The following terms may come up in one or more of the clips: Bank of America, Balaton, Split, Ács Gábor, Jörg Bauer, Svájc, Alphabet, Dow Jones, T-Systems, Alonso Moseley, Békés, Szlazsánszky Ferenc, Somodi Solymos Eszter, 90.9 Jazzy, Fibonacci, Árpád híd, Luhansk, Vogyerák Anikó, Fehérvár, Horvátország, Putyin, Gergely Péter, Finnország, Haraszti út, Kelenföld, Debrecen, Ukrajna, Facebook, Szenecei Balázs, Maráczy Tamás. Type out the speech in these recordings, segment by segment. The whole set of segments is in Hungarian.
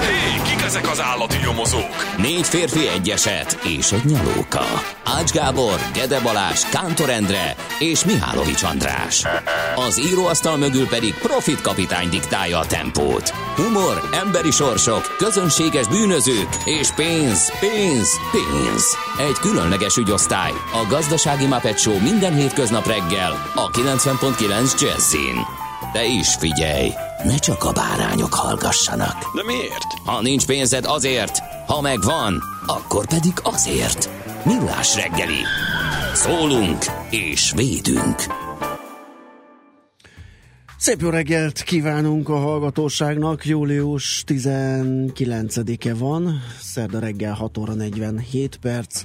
Hé, kik ezek az állati nyomozók? Négy férfi, egy eset és egy nyalóka. Ács Gábor, Gede Balás, Kántor Endre és Mihálovics András. Az íróasztal mögül pedig Profit kapitány diktálja a tempót. Humor, emberi sorsok, közönséges bűnözők és pénz, pénz, pénz. Egy különleges ügyosztály, a Gazdasági Muppet Show minden hétköznap reggel a 90.9 Jazzin. De is figyelj, ne csak a bárányok hallgassanak. De miért? Ha nincs pénzed, azért, ha megvan, akkor pedig azért. Millás reggeli. Szólunk és védünk. Szép jó reggelt kívánunk a hallgatóságnak. Július 19-e van, szerda reggel 6 óra 47 perc.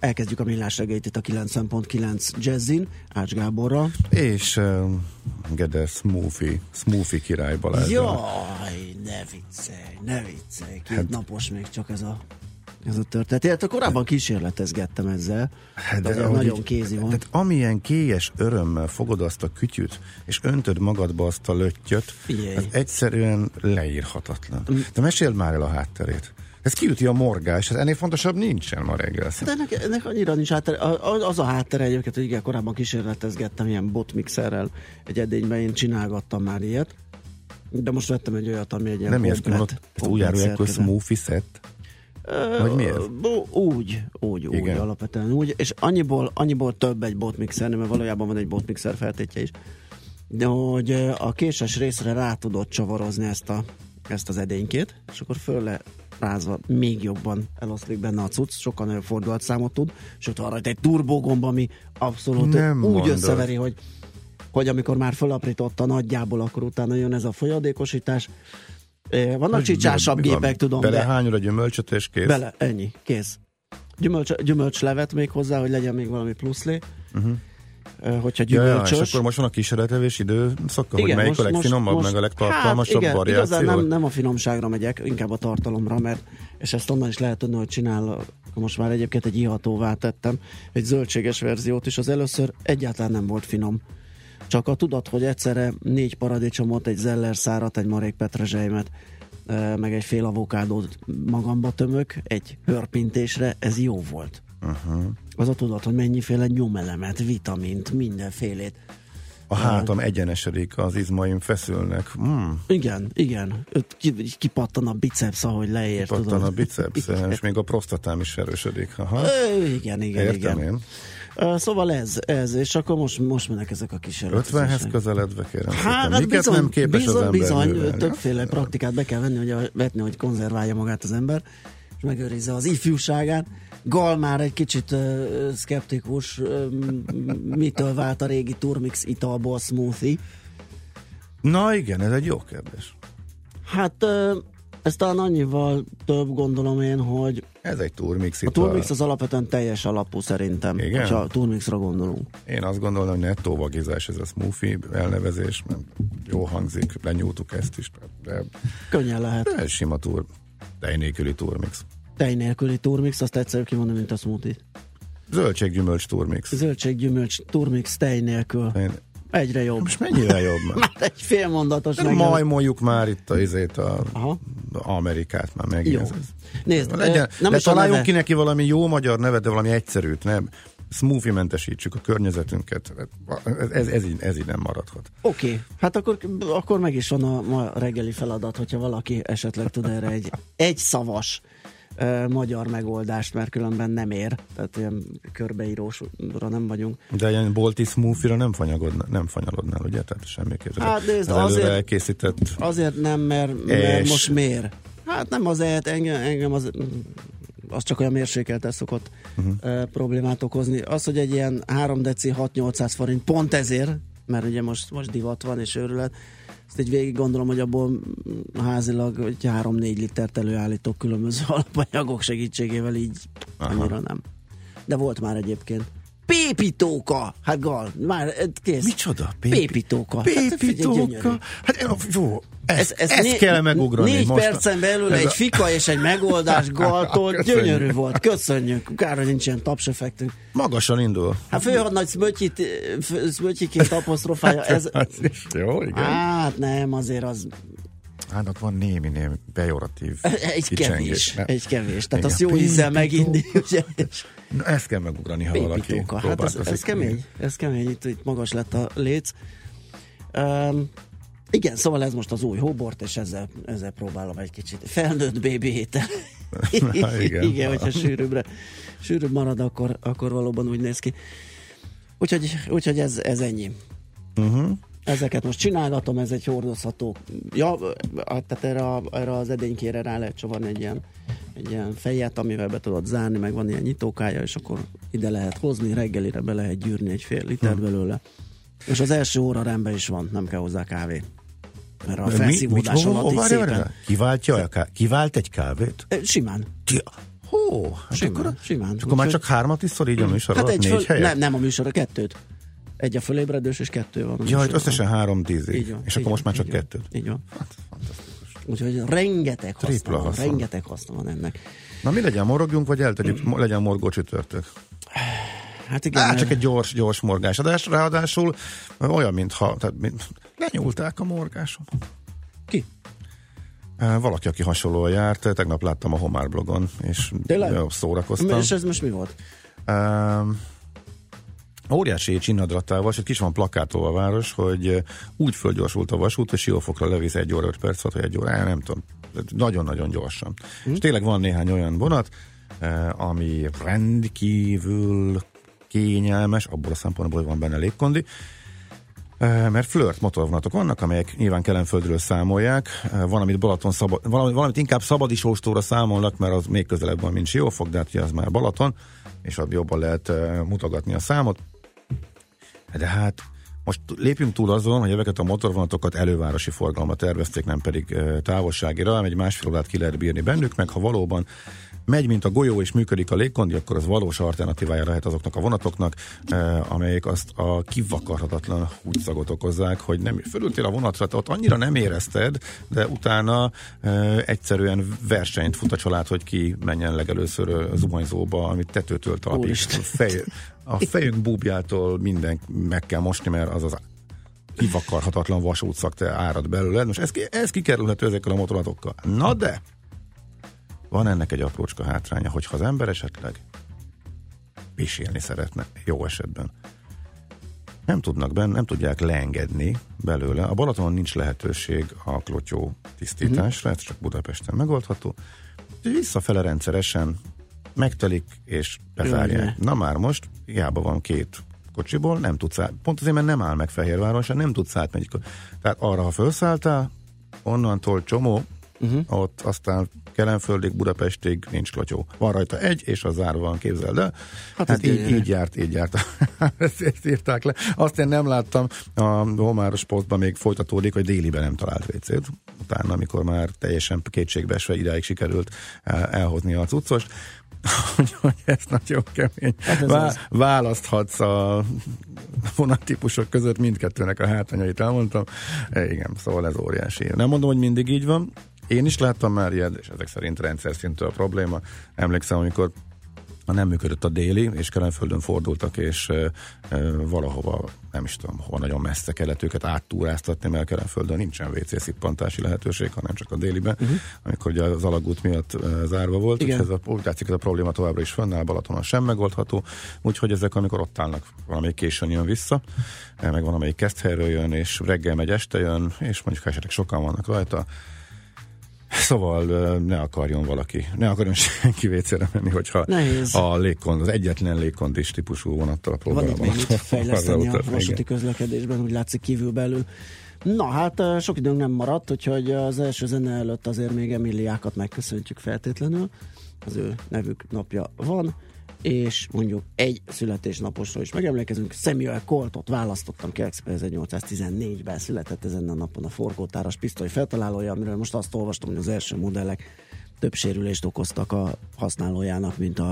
Elkezdjük a Millás reggelit itt a 90.9 Jazzin, Ács Gáborral. És Gede Smoothie király Balázs. Jaj, ne viccelj. Napos még csak ez a történet. Korábban kísérletezgettem ezzel, de nagyon kézi van. Tehát amilyen kélyes örömmel fogod azt a kütyüt, és öntöd magadba azt a löttyöt, ez egyszerűen leírhatatlan. Te meséld már el a hátterét. Ez kiüti a morgás, ez ennél fontosabb nincsen ma reggel. De ennek annyira nincs háttere. Az a háttere egyébként, hogy igen, korábban kísérletezgettem ilyen botmixerrel egy edényben, én csinálgattam már ilyet. De most vettem egy olyat, ami egy ilyen komplet úgy járulják, hogy smoothie set? Vagy mi ez? Úgy, alapvetően úgy. És annyiból több egy botmixer, mert valójában van egy botmixer feltétje is. De hogy a késes részre rá tudod csavarozni ezt az edénykét, és akkor rázva még jobban eloszlik benne a cucc, sokkal nagyobb fordulatszámot tud, sőt van rajta egy turbógomb, ami abszolút összeveri, hogy amikor már fölaprította nagyjából, akkor utána jön ez a folyadékosítás. Vannak csicsásabb gépek, tudom. Belehányod a gyümölcsöt és kész. Ennyi, kész. Gyümölcslevet még hozzá, hogy legyen még valami pluszlé. Uh-huh. Hogyha gyümölcsös. És akkor most van a kísérletevés időszaka, hogy melyik a legfinomabb, meg a legtartalmasabb variáció? Hát igen, nem a finomságra megyek, inkább a tartalomra, mert és ezt onnan is lehet tudni, hogy csinál, most már egyébként egy ihatóvá tettem, egy zöldséges verziót is, az először egyáltalán nem volt finom. Csak a tudat, hogy egyszerre 4 paradicsomot, egy zellerszárat, egy marék petrezselymet, meg egy fél avokádót magamba tömök, egy hörpintésre, ez jó volt. Uh-huh. Az a tudat, hogy mennyiféle nyomelemet, vitamint, mindenfélét. A hátam egyenesedik, az izmaim feszülnek. Igen. Kipattan a bicepsz, ahogy leér. Kipattan a bicepsz, és még a prostatám is erősödik. Aha. Igen. Értem én. Szóval ez, és akkor most mennek ezek a kísérletezések. 50-hez közeledve, kérem. Hát bizony, többféle praktikát be kell venni, hogy konzerválja magát az ember, és megőrizze az ifjúságát. Gal már egy kicsit szkeptikus, mitől vált a régi Turmix italból smoothie? Na igen, ez egy jó kérdés. Hát ez talán annyival több, gondolom én, hogy ez egy Turmix ital. A Turmix az alapvetően teljes alapú szerintem, és a Turmixra gondolunk. Én azt gondolom, hogy nettó vagizás ez a smoothie elnevezés, mert jó hangzik, lenyúltuk ezt is. De könnyen lehet. De sima tej nélküli Turmix. Tej nélküli turmix, azt egyszerűbb kimondani, mint a smoothie. Zöldséggyümölcs turmix. Tej nélkül. Egyre jobb. Most mennyivel jobb már? Már egy félmondatos meg. Majmoljuk már itt az Amerikát már megint. Nézd, ne találjunk ki neki valami jó magyar nevet, de valami egyszerűt, nem? Smoothie mentesítsük a környezetünket. Ez így nem maradhat. Oké, hát akkor meg is van a ma reggeli feladat, hogyha valaki esetleg tud erre egy szavas magyar megoldást, mert különben nem ér. Tehát ilyen körbeírósra nem vagyunk. De ilyen bolti smoothie-ra nem fanyalodnál, ugye? Tehát semmiképp. Hát nézd, azért nem, mert most mér. Hát nem azért, engem az csak olyan mérsékeltel szokott problémát okozni. Az, hogy egy ilyen 3 deci 6-800 forint, pont ezért, mert ugye most divat van és őrület, Ezt így végig gondolom, hogy abból házilag 3-4 litert előállítok különböző alapanyagok segítségével, így annyira nem. De volt már egyébként. Pépitóka! Hát gal, már kész. Micsoda? Pépitóka. Pépitóka. Hát jó, ezt kell megugrani. 4 percen belül egy fika és egy megoldás Galtól. Gyönyörű volt. Köszönjük. Kár, hogy nincs ilyen tapseffektünk. Magasan indul. Hát főhadnagy Szmötyiként apostrofája. Jó, igen. Hát nem, azért az... Hát ott van némi pejoratív kicsengés. Egy kevés. Tehát azt jó hiszel meginni, ugye? Na, ezt kell megugrani, ha valaki próbált. Hát ez kemény. Itt magas lett a léc. Igen, szóval ez most az új hóbort, és ezzel próbálom egy kicsit. Felnőtt bébi étel. Igen, hogyha sűrűbb marad, akkor valóban úgy néz ki. Úgyhogy ez ennyi. Ezeket most csinálgatom, ez egy hordozható. Ja, tehát erre az edénykére rá lehet csavarni egy ilyen fejet, amivel be tudod zárni, meg van ilyen nyitókája, és akkor ide lehet hozni, reggelire be lehet gyűrni egy fél liter belőle. És az első óra rendben is van, nem kell hozzá kávé. Mert a felszívódás alatt is szépen... Kivált egy kávét? Simán. Hó! Hát simán. Akkor már csak 3-at iszol így a műsor alatt, hát 4 helyet? Nem a műsor, 2-t. Egy a fölébredős, és 2 van. Ja, hogy összesen 3-10-ig. És akkor most már csak 2. Így van. Hát, fantasztikus. Úgyhogy rengeteg haszna van ennek. Na mi legyen, morogjunk, vagy eltegyük, legyen morgó csütörtök? Hát igen. Csak egy gyors morgásadás, ráadásul olyan, mintha lenyúlták a morgásot. Ki? Valaki, aki hasonlóan járt, tegnap láttam a Homár blogon, és szórakoztam. És ez most mi volt? Óriási csinnadratával, és kis van plakátolva a város, hogy úgy fölgyorsult a vasút, hogy Siófokra levisz 1 óra 5 perc, vagy 1 óra, nem tudom, nagyon-nagyon gyorsan. És tényleg van néhány olyan vonat, ami rendkívül kényelmes, abból a szempontból, hogy van benne légkondi, mert flört motorvonatok vannak, amelyek nyilván Kelenföldről számolják, van, amit valamit inkább Szabadi Sóstóra számolnak, mert az még közelebb van, mint Siófok, de hát ugye az már Balaton, és ott jobban lehet mutogatni a számot. De hát most lépjünk túl azon, hogy ezeket a motorvonatokat elővárosi forgalomra tervezték, nem pedig távolságira, hanem egy másfél órát ki lehet bírni bennük, meg ha valóban megy, mint a golyó, és működik a légkondi, akkor az valós alternatívája lehet azoknak a vonatoknak, amelyek azt a kivakarhatatlan húgyszagot okozzák, hogy nem fölültél a vonatra, te ott annyira nem érezted, de utána egyszerűen versenyt fut a család, hogy ki menjen legelőször a zuhanyzóba, amit tetőtől talapig. A fejünk búbjától mindenki meg kell mosni, mert az kivakarhatatlan vasútszak te árad belőled. Most ez kikerülhető ezekkel a motorvonatokkal. Na de! Van ennek egy aprócska hátránya, hogyha az ember esetleg pisilni szeretne, jó esetben. Nem tudják leengedni belőle. A Balatonon nincs lehetőség a klotyó tisztításra, ez csak Budapesten megoldható. Visszafele rendszeresen megtelik és bezárják. Na már most, hiába van 2 kocsiból, nem tudsz át. Pont azért, mert nem áll meg Fehérváron, sem nem tudsz átmenni. Tehát arra, ha felszálltál, onnantól csomó, ott aztán Kelenföldig, Budapestig nincs klotyó. Van rajta egy, és az zárva van, képzeld el. Hát így járt. Ezt írták le. Azt én nem láttam, a Homáros Postban még folytatódik, hogy déliben nem talált vécét. Utána, amikor már teljesen kétségbeesve idáig sikerült elhozni a cuccost. Úgyhogy ez nagyon kemény. Hát ez választhatsz a vonattípusok között, mindkettőnek a hátrányait elmondtam. Igen, szóval ez óriási. Nem mondom, hogy mindig így van. Én is láttam már ilyet, és ezek szerint rendszer szintű a probléma. Emlékszem, amikor nem működött a déli, és Kelenföldön fordultak, és valahova, nem is tudom, hova nagyon messze kellett őket áttúráztatni, mert Kelenföldön nincsen WC-szippantási lehetőség, hanem csak a déliben, amikor ugye az alagút miatt zárva volt, és ez a probléma továbbra is fönnáll, Balatonon sem megoldható, úgyhogy ezek, amikor ott állnak, valamelyik későn jön vissza, meg valamelyik Keszthelyről jön, és reggel megy, este jön, és mondjuk esetleg sokan vannak rajta. Szóval ne akarjon senki vécére menni, hogyha nehéz. A légkond, az egyetlen légkondis típusú vonattal próbálva. Van itt még mit fejleszteni a vasúti közlekedésben, úgy látszik kívülbelül. Na hát sok időnk nem maradt, úgyhogy az első zene előtt azért még Emiliákat megköszöntjük feltétlenül. Az ő nevük napja van. és mondjuk egy születésnaposról is megemlékezünk. Samuel Coltot választottam ki, 1814-ben született ezen a napon a forgótáras pisztoly feltalálója, amiről most azt olvastam, hogy az első modellek több sérülést okoztak a használójának, mint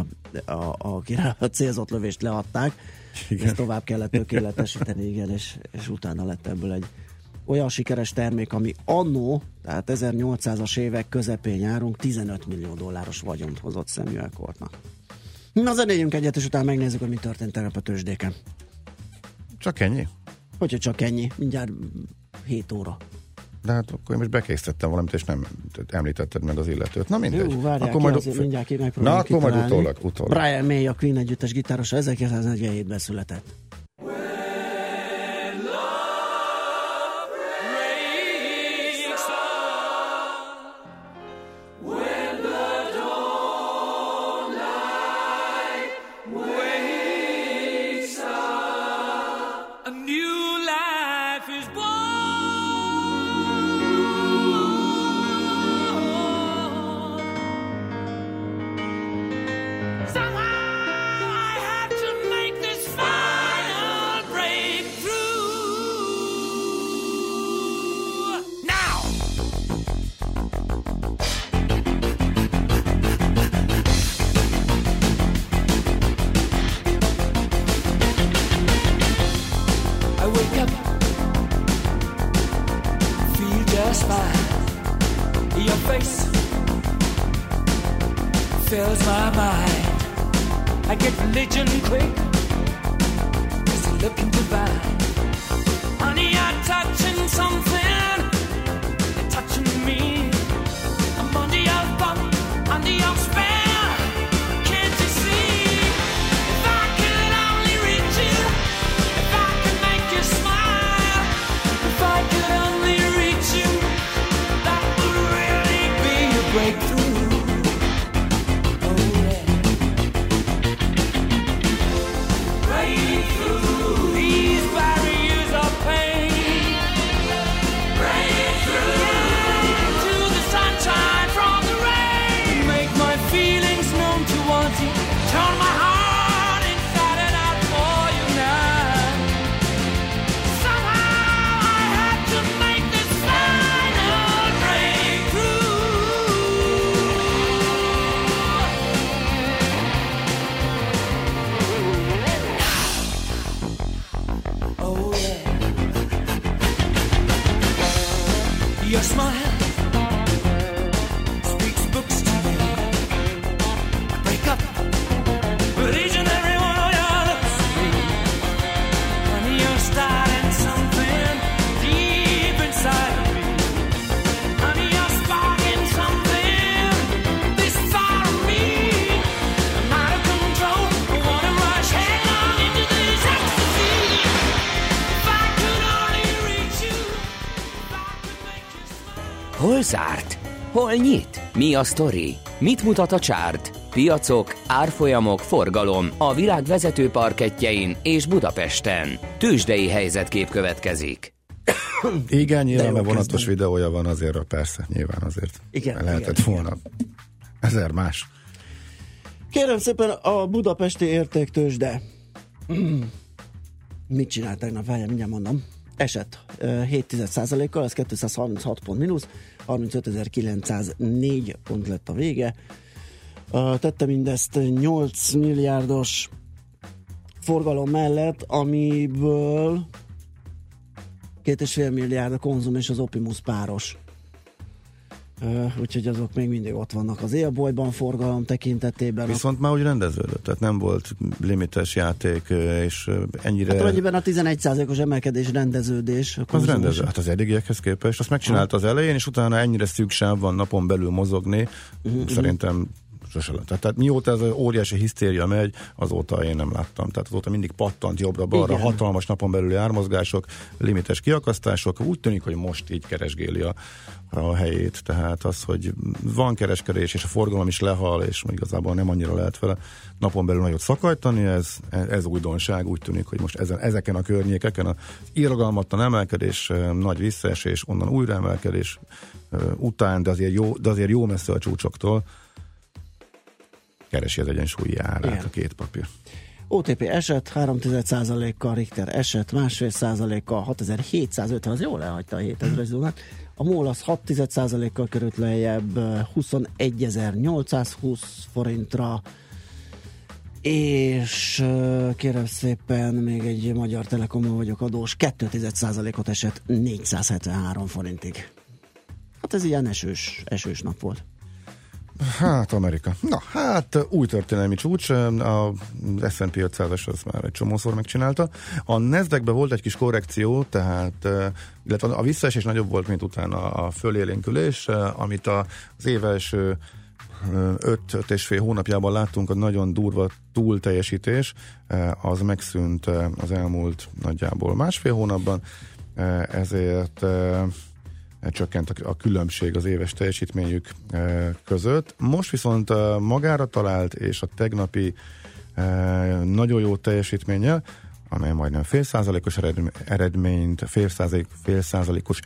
akire a célzott lövést leadták. Igen. Ezt tovább kellett tökéletesíteni, igen, és utána lett ebből egy olyan sikeres termék, ami anno, tehát 1800-as évek közepén járunk, $15 millió vagyont hozott Samuel Coltnak. Na, zenéljünk egyet, és utána megnézzük, hogy mi történt tegnap a tőzsdéken. Csak ennyi? Hogyha csak ennyi, mindjárt 7 óra. De hát akkor én most bekészítettem valamit, és nem említetted meg az illetőt. Na mindegy. Jó, várjál, akkor majd mindjárt ki megpróbálom kitalálni. Na, akkor majd utólag. Brian May, a Queen együttes gitárosa, 1947-ben született. Hol zárt? Hol nyit? Mi a sztori? Mit mutat a csárt? Piacok, árfolyamok, forgalom a világ vezető parkettjein és Budapesten. Tőzsdei helyzetkép következik. Igen, nyilván, mert vonatos videója van azért, persze, nyilván azért. Igen, lehetett igen, volna. Igen. Ezer más. Kérem szépen, a Budapesti értéktőzsde. Mit csinált tegnap? Várjál, mindjárt mondom. Esett 0,7%-kal, ez 236 pont mínusz, 35.904 pont lett a vége. Tette mindezt 8 milliárdos forgalom mellett, amiből 2,5 milliárd a Konzum és az Opimus páros. Úgyhogy azok még mindig ott vannak az élbolyban forgalom tekintetében. Viszont már úgy rendeződött, tehát nem volt limites játék, és ennyire... Hát amennyiben a 11%-os emelkedés rendeződés. Az rendeződött, hát az eddigiekhez képest. Azt megcsinálta az elején, és utána ennyire szükság van napon belül mozogni. Szerintem sose lett. Tehát mióta ez az óriási hisztéria megy, azóta én nem láttam. Tehát azóta mindig pattant jobbra-balra, igen, hatalmas napon belüli ármozgások, limites kiakasztások. Úgy tűnik, hogy most így keresgéli a helyét. Tehát az, hogy van kereskedés, és a forgalom is lehal, és igazából nem annyira lehet vele napon belül nagyot szakajtani, ez újdonság. Úgy tűnik, hogy most ezeken a környékeken az irgalmatlan emelkedés, nagy visszaesés, onnan újra emelkedés után, de azért jó messze a csúcsoktól. keresi az egyensúlyi árát a két papír. OTP esett, 0,3%-kal, Richter esett, 1,5%-kal, 6750, az jól elhagyta a 7000-es zónát. A MOL az 0,6%-kal került lejjebb, 21.820 forintra, és kérem szépen, még egy Magyar Telekomon vagyok adós, 2,1%-ot esett 473 forintig. Hát ez ilyen esős nap volt. Hát Amerika. Na, hát új történelmi csúcs, az S&P 500-as az már egy csomószor megcsinálta. A Nasdaqben volt egy kis korrekció, tehát, illetve a visszaesés nagyobb volt, mint utána a fölélénkülés, amit az év első 5 és fél hónapjában láttunk, a nagyon durva túlteljesítés, az megszűnt az elmúlt nagyjából másfél hónapban, ezért csökkent a különbség az éves teljesítményük között. Most viszont magára talált, és a tegnapi nagyon jó teljesítménnyel, amely majdnem fél százalékos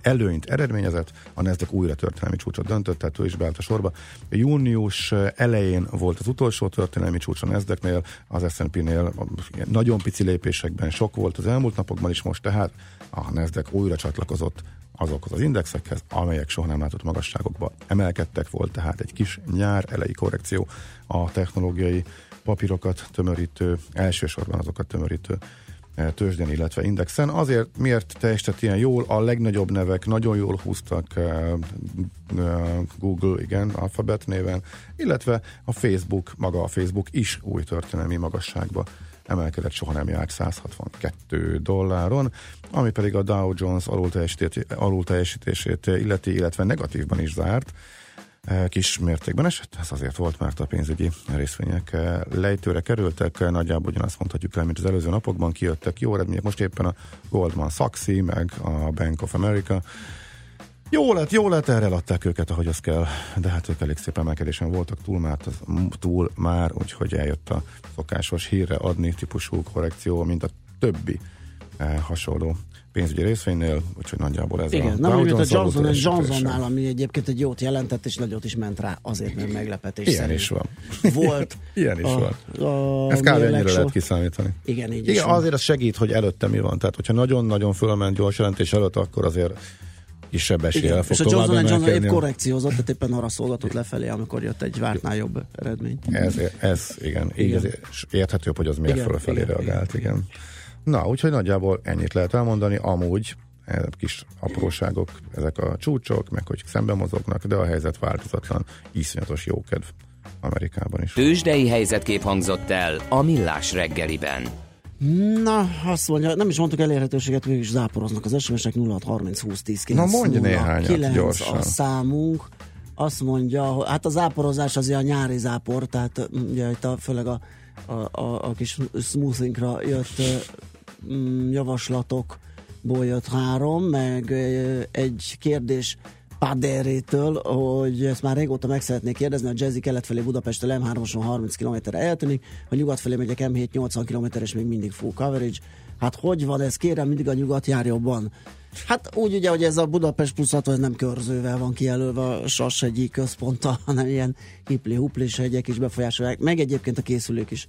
előnyt eredményezett, a Nasdaq újra történelmi csúcsot döntött, tehát ő is beállt a sorba. Június elején volt az utolsó történelmi csúcs a Nasdaqnél, az S&P-nél nagyon pici lépésekben sok volt az elmúlt napokban is, most tehát a Nasdaq újra csatlakozott azokhoz az indexekhez, amelyek soha nem látott magasságokba emelkedtek, volt tehát egy kis nyár elejé korrekció a technológiai papírokat tömörítő, elsősorban azokat tömörítő tőzsdén, illetve indexen. Azért, miért teljesített ilyen jól? A legnagyobb nevek nagyon jól húztak, Google, igen, Alphabet néven, illetve a Facebook, maga a Facebook is új történelmi magasságba emelkedett, soha nem járt $162, ami pedig a Dow Jones alulteljesítését illeti, illetve negatívban is zárt, kis mértékben esett. Ez azért volt, mert a pénzügyi részvények lejtőre kerültek, nagyjából ugyanazt mondhatjuk el, mint az előző napokban, kijöttek jó eredmények, most éppen a Goldman Sachs, meg a Bank of America. Jó lett, erre adták őket, ahogy az kell, de hát ők elég szép emelkedésen voltak túl már, úgyhogy eljött a szokásos hírre adni típusú korrekció, mint a többi hasonló pénzügyi részvénynél, úgyhogy nagyjából ez. Igen, nem úgy, a Johnsonnál, ami egyébként egy jót jelentett, és nagyot is ment rá, azért, mert meglepetés ilyen is van. Volt. Ilyen is van. Ezt kb. Ennyire lehet kiszámítani. Igen, így is. Igen, azért az segít, hogy előtte mi van. Tehát, hogyha nagyon-nagyon fölment gyors jelentés előtt, akkor azért kisebb eséllyel fog tovább emelkedni. És a Johnson épp korrekciózott, tehát éppen arra szolgatott lefelé, amikor jött egy vártnál jobb eredmény. Ez igen. Érthetőbb, hogy az miért fölfelé reagált, igen. Na, úgyhogy nagyjából ennyit lehet elmondani, amúgy kis apróságok, ezek a csúcsok, meg hogy szembe mozognak, de a helyzet változatlan, iszonyatos jókedv Amerikában is. Tőzsdei helyzetkép hangzott el a Millás reggeliben. Na, azt mondja, nem is mondtuk elérhetőséget, mégis záporoznak az SMS-ek, 0630-2010-909. Na mondj néhányat gyorsan. A számunk azt mondja, hát a záporozás az ilyen nyári zápor, tehát ugye itt főleg a kis smoothingra jött javaslatokból jött 3, meg egy kérdés Paderétől, hogy ezt már régóta meg szeretnék kérdezni, a Jazzy kelet felé Budapesttől M3-oson 30 km-re eltűnik, a nyugat felé megyek M7 80 km-re, és még mindig full coverage. Hát hogy van ez? Kérem, mindig a nyugat jár jobban. Hát úgy ugye, hogy ez a Budapest plusz 60, ez nem körzővel van kijelölve a sas egyi központtal, hanem ilyen hipli-huplis hegyek is befolyásolják, meg egyébként a készülék is,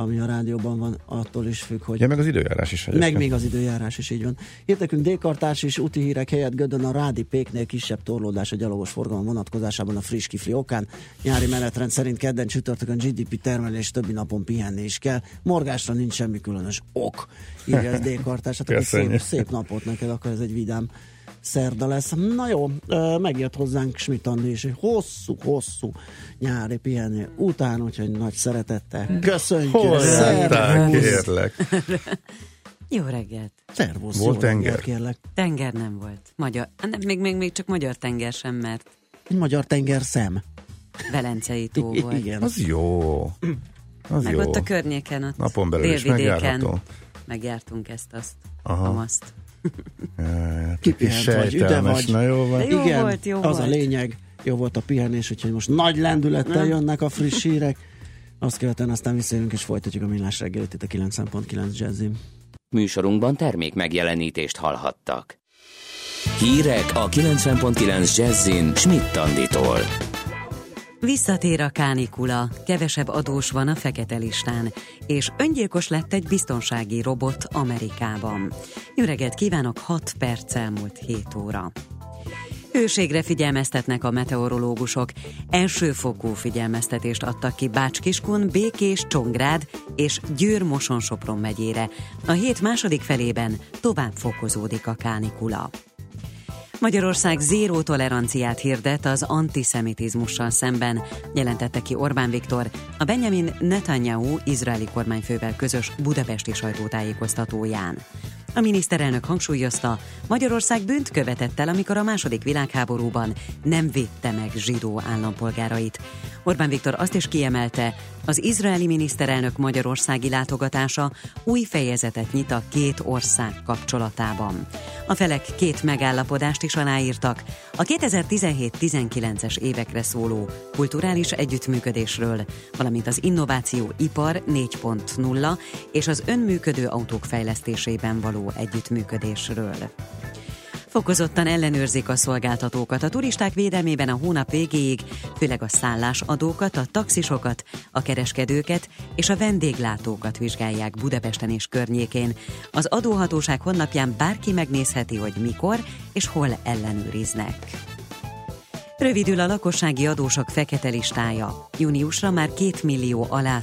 ami a rádióban van, attól is függ, hogy... Ja, meg az időjárás is. Egyébként. Meg még az időjárás is, így van. Értekünk D-kartás és úti hírek helyett Gödön a Rádi Péknél kisebb torlódás a gyalogos forgalom vonatkozásában a friss kifli okán. Nyári menetrend szerint kedden csütörtökön GDP termelés, többi napon pihenni is kell. Morgásra nincs semmi különös ok. Írja a D-kartás. Hát szép napot neked, akkor ez egy vidám szerda lesz. Na jó, megjött hozzánk Schmidt Andi is, hosszú nyári pihenő után, úgyhogy nagy szeretettel köszönjük. Hozzátál, kérlek. Jó reggelt. Szervusz. Volt tenger? Kérlek. Tenger nem volt. Magyar, még csak magyar tenger sem, mert magyar tenger szem. Velencei tó volt. Igen. Az jó. Az meg jó. Ott a környéken, ott napon belül is megjárható. Megjártunk ezt-azt, amazt. Kipihent vagy, üde vagy. Na, jó van. Jó igen, volt, jó az volt. A lényeg, jó volt a pihenés, úgyhogy most nagy lendülettel jönnek a friss hírek, azt követően aztán visszajönünk és folytatjuk a Millás reggelit itt a 9.9 Jazzy. Műsorunkban termék megjelenítést hallhattak. Hírek a 9.9 Jazzyn Schmidt Anditól. Visszatér a kánikula, kevesebb adós van a fekete listán, és öngyilkos lett egy biztonsági robot Amerikában. Jó reggelt kívánok, 6 perccel múlt 7 óra. Hőségre figyelmeztetnek a meteorológusok. Elsőfokú figyelmeztetést adtak ki Bács-Kiskun, Békés, Csongrád és Győr-Moson-Sopron megyére. A hét második felében tovább fokozódik a kánikula. Magyarország zéró toleranciát hirdet az antiszemitizmussal szemben, jelentette ki Orbán Viktor a Benjamin Netanyahu izraeli kormányfővel közös budapesti sajtótájékoztatóján. A miniszterelnök hangsúlyozta, Magyarország bűnt követett el, amikor a II. Világháborúban nem védte meg zsidó állampolgárait. Orbán Viktor azt is kiemelte, az izraeli miniszterelnök magyarországi látogatása új fejezetet nyit a két ország kapcsolatában. A felek két megállapodást is aláírtak, a 2017-19-es évekre szóló kulturális együttműködésről, valamint az innováció ipar 4.0 és az önműködő autók fejlesztésében való együttműködésről. Fokozottan ellenőrzik a szolgáltatókat a turisták védelmében a hónap végéig, főleg a szállásadókat, a taxisokat, a kereskedőket és a vendéglátókat vizsgálják Budapesten és környékén. Az adóhatóság honlapján bárki megnézheti, hogy mikor és hol ellenőriznek. Rövidül a lakossági adósok fekete listája. Júniusra már 2 millió alá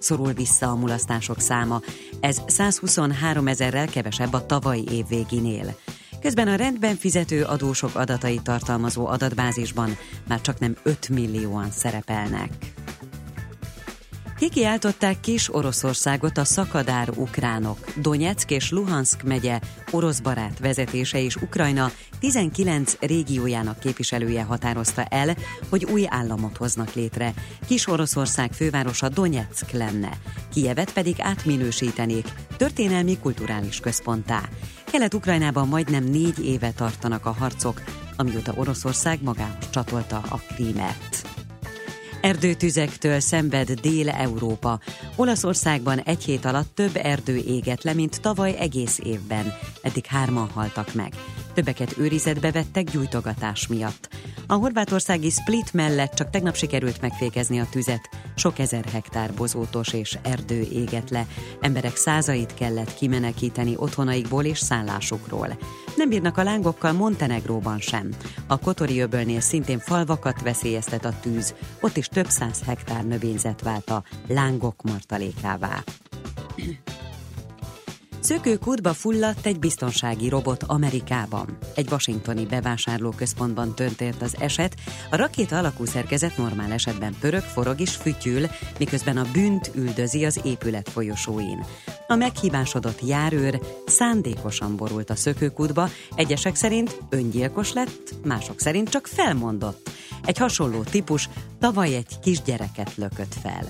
szorul vissza a mulasztások száma. Ez 123 000-rel kevesebb a tavalyi év végénél. Közben a rendben fizető adósok adatait tartalmazó adatbázisban már csaknem 5 millióan szerepelnek. Kikiáltották Kis Oroszországot a szakadár ukránok. Donyetsk és Luhansk megye oroszbarát vezetése és Ukrajna 19 régiójának képviselője határozta el, hogy új államot hoznak létre. Kis Oroszország fővárosa Donyetsk lenne, Kijevet pedig átminősítenék történelmi kulturális központtá. Kelet-Ukrajnában majdnem 4 éve tartanak a harcok, amióta Oroszország magához csatolta a Krímet. Erdőtüzektől szenved Dél-Európa. Olaszországban 1 hét alatt több erdő égett le, mint tavaly egész évben. Eddig 3-an haltak meg. Többeket őrizetbe vettek gyújtogatás miatt. A horvátországi Split mellett csak tegnap sikerült megfékezni a tüzet. Sok ezer hektár bozótos és erdő égett le. Emberek százait kellett kimenekíteni otthonaikból és szállásukról. Nem bírnak a lángokkal Montenegróban sem. A Kotori-öbölnél szintén falvakat veszélyeztet a tűz. Ott is több száz hektár növényzet vált a lángok martalékává. Szökőkútba fulladt egy biztonsági robot Amerikában. Egy washingtoni bevásárlóközpontban történt az eset, a rakéta alakú szerkezet normál esetben pörög, forog és fütyül, miközben a bűnt üldözi az épület folyosóin. A meghibásodott járőr szándékosan borult a szökőkútba, egyesek szerint öngyilkos lett, mások szerint csak felmondott. Egy hasonló típus tavaly egy kisgyereket lökött fel.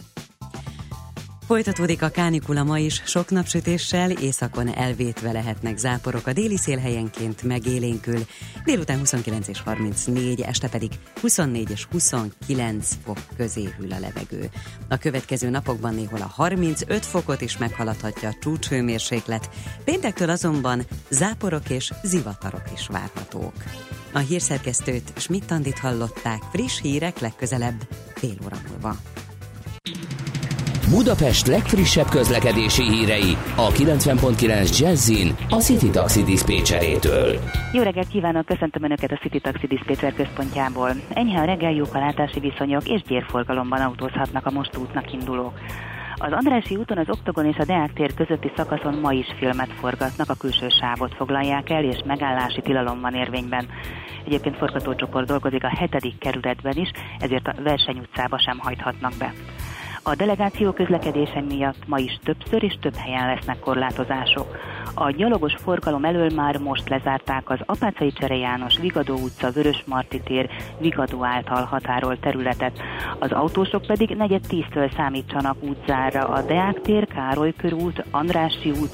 Folytatódik a kánikula ma is, sok napsütéssel, északon elvétve lehetnek záporok, a déli szél helyenként megélénkül, délután 29 és 34, este pedig 24 és 29 fok közé hűl a levegő. A következő napokban néhol a 35 fokot is meghaladhatja a csúcshőmérséklet, péntektől azonban záporok és zivatarok is várhatók. A hírszerkesztőt, Schmidt-Andit hallották, friss hírek legközelebb fél óra múlva. Budapest legfrissebb közlekedési hírei a 90.9 Jazzin a City Taxi diszpécserétől. Jó reggelt kívánok, köszöntöm Önöket a City Taxi diszpécser központjából. Enyhán reggel jók a látási viszonyok és gyérforgalomban autózhatnak a most útnak indulók. Az Andrássy úton az Oktogon és a Deák tér közötti szakaszon ma is filmet forgatnak, a külső sávot foglalják el, és megállási tilalom van érvényben. Egyébként forgatócsoport dolgozik a 7. kerületben is, ezért a Verseny utcába sem hajthatnak be. A delegáció közlekedése miatt ma is többször és több helyen lesznek korlátozások. A gyalogos forgalom elől már most lezárták az Apáczai Csere János, Vigadó utca, Vörösmarty tér, Vigadó által határolt területet. Az autósok pedig 9:10-től számítsanak útzárra a Deák tér, Károly körút, Andrássy út,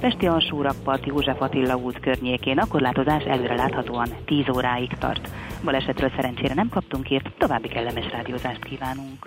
Pesti Alsórakpart, József Attila út környékén. A korlátozás előre láthatóan 10 óráig tart. Balesetről szerencsére nem kaptunk hírt, további kellemes rádiózást kívánunk.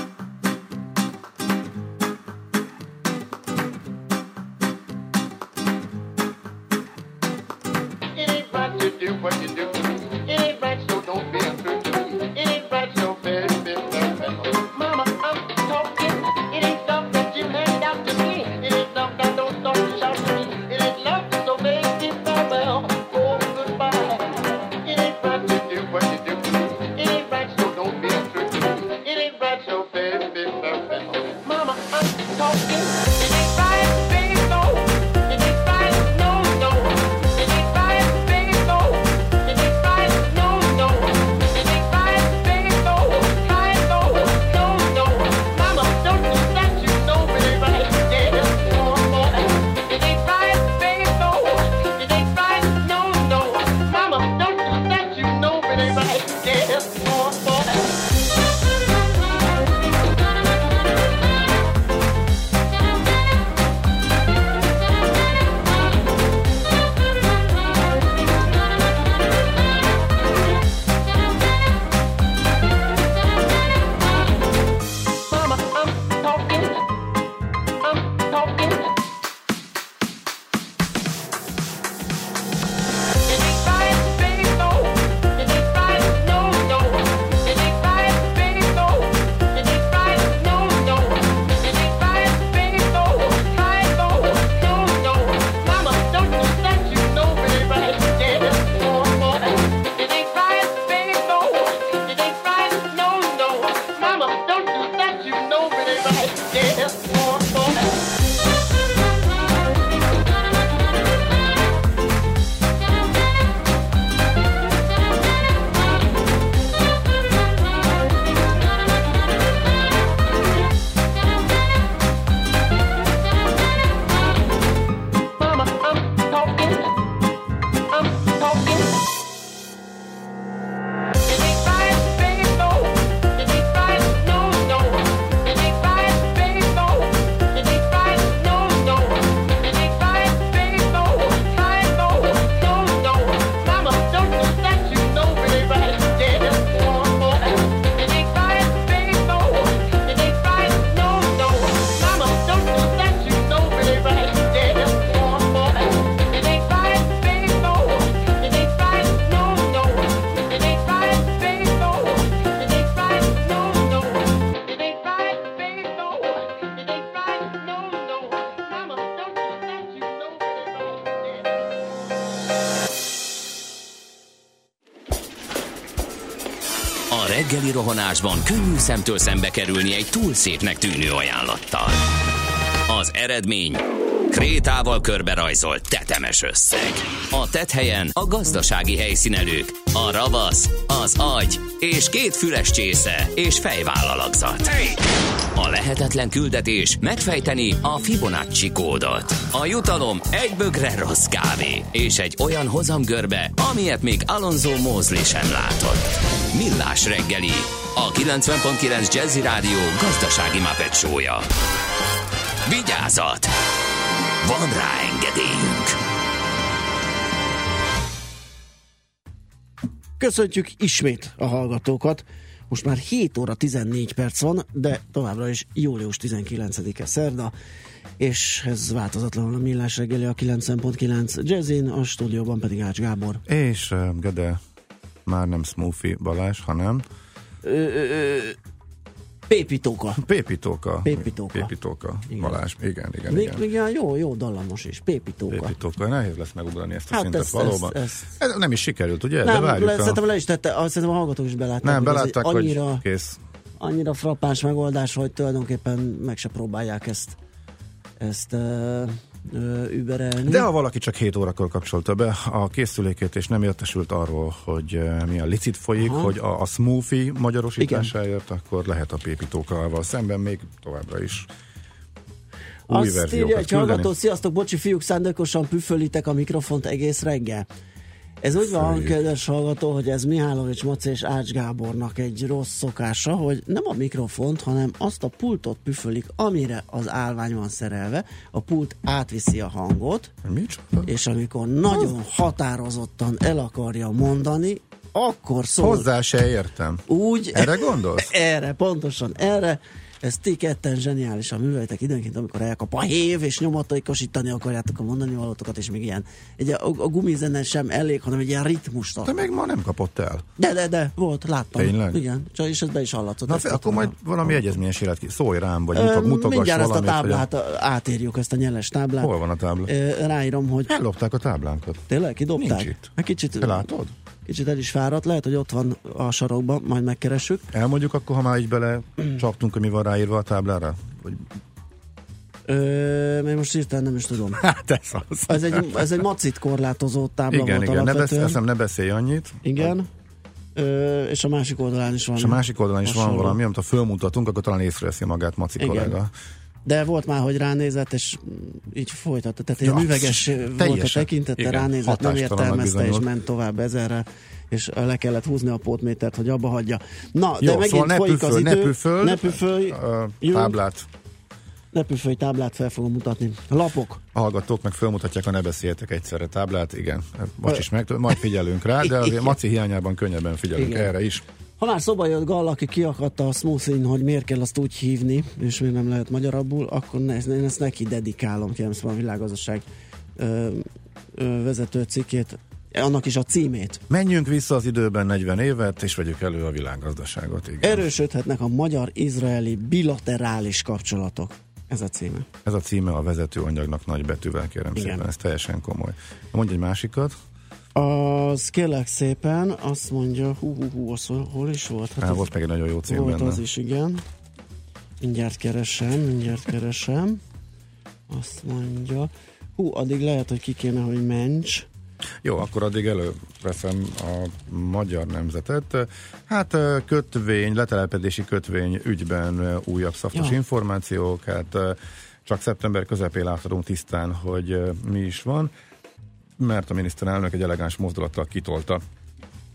A reggeli rohanásban könnyű szemtől szembe kerülni egy túl szépnek tűnő ajánlattal. Az eredmény krétával körberajzolt tetemes összeg. A tetthelyen a gazdasági helyszínelők, a ravasz, az agy és két füles csésze és fejvállalakzat. A lehetetlen küldetés megfejteni a Fibonacci kódot. A jutalom egy bögre rossz kávé és egy olyan hozamgörbe, amilyet még Alonso Moseley sem látott. Millás reggeli, a 90.9 Jazzy Rádió gazdasági Muppet show-ja. Vigyázat! Van rá engedélyünk! Köszöntjük ismét a hallgatókat. Most már 7 óra 14 perc van, de továbbra is július 19-e szerda, és ez változatlanul a Millás reggeli a 9.9 Jazzin, a stúdióban pedig Ács Gábor. És Gede, már nem Smoothie Balázs, hanem... Pépitóka. Balázs, igen. Jó dallamos is, Pépitóka. Nehéz lesz megugrani ezt a szintet valóban. Ez nem is sikerült, ugye? Nem, de várjuk. Szerintem le is tette, szerintem a hallgatók is belátták. Nem, belátták, hogy annyira, kész. Annyira frappáns megoldás, hogy tulajdonképpen meg se próbálják ezt überelni. De ha valaki csak 7 órakor kapcsolta be a készülékét, és nem értesült arról, hogy milyen licit folyik, hogy a smoothie magyarosításáért, igen, akkor lehet a pépitókával szemben még továbbra is új azt verziókat így, küldeni. Hallgató, sziasztok, bocsi fiúk, szándékosan püfölitek a mikrofont egész reggel. Ez úgy van, kedves hallgató, hogy ez Mihálovics Maci és Ács Gábornak egy rossz szokása, hogy nem a mikrofont, hanem azt a pultot püfölik, amire az állvány van szerelve. A pult átviszi a hangot, és amikor nagyon határozottan el akarja mondani, akkor szól. Hozzá se értem. Úgy, erre gondolsz? Erre, pontosan erre. Ez ti ketten zseniálisan művelitek időnként, amikor elkap a hév, és nyomataikosítani akarjátok a mondani valótokat, és még ilyen. A gumizenen sem elég, hanem egy ilyen ritmus tart. De még ma nem kapott el. De, volt, láttam. Tényleg? Igen, és ez be is hallatszott. Na, akkor majd valami egyezményes élet ki. Szólj rám, vagy mutogass valamit. Mindjárt ezt a táblát, átérjük ezt a nyeles táblát. Hol van a tábla? Ráírom, hogy... Ellopták a táblánkat. Tényleg, kidobták? Nincs itt. Kicsit... Te látod? Kicsit el is fáradt, lehet, hogy ott van a sarokban, majd megkeressük. Elmondjuk akkor, ha már így bele csaptunk, hogy mi van ráírva a táblára? Vagy... Én most írtál, nem is tudom. Hát ez egy macit korlátozó tábla, igen, volt, igen, alapvetően. Igen, ne beszélj annyit. Igen. És a másik oldalán is van. És a másik oldalán is van valami, amit ha fölmutatunk, akkor talán észreveszi magát Maci, igen, kollega. De volt már, hogy ránézett, és így folytatta. Tehát ilyen műveges volt a tekintete, ránézett, nem értelmezte, és ment tovább ezerre, és le kellett húzni a pótmétert, hogy abba hagyja. Na, jó, de megint szóval folyik püföl, az idő. Ne püfölj, táblát. Ne püfölj, táblát fel fogom mutatni. Lapok. A hallgatók meg fölmutatják, ha ne beszéltek egyszerre táblát. Igen, most is meg, majd figyelünk rá, de azért Maci hiányában könnyebben figyelünk, igen, erre is. Ha már szóba jött Gall, aki kiakadta a smoothie-n, hogy miért kell azt úgy hívni, és miért nem lehet magyarabbul, akkor én ezt neki dedikálom, kérem szóval a világgazdaság vezető cikkét, annak is a címét. Menjünk vissza az időben 40 évet, és vegyük elő a világgazdaságot. Igen. Erősödhetnek a magyar-izraeli bilaterális kapcsolatok. Ez a címe. Ez a címe a vezető anyagnak nagy betűvel, kérem, igen, szépen, ez teljesen komoly. Mondj egy másikat. Az kérlek szépen, azt mondja, az hol is volt? Hát volt meg egy nagyon jó cím volt benne. Az is, igen. Mindjárt keresem. Azt mondja, addig lehet, hogy ki kéne, hogy mencs. Jó, akkor addig előveszem a magyar nemzetet. Hát kötvény, letelepedési kötvény ügyben újabb szaftos információk, hát csak szeptember közepén láthatunk tisztán, hogy mi is van, mert a miniszterelnök egy elegáns mozdulattal kitolta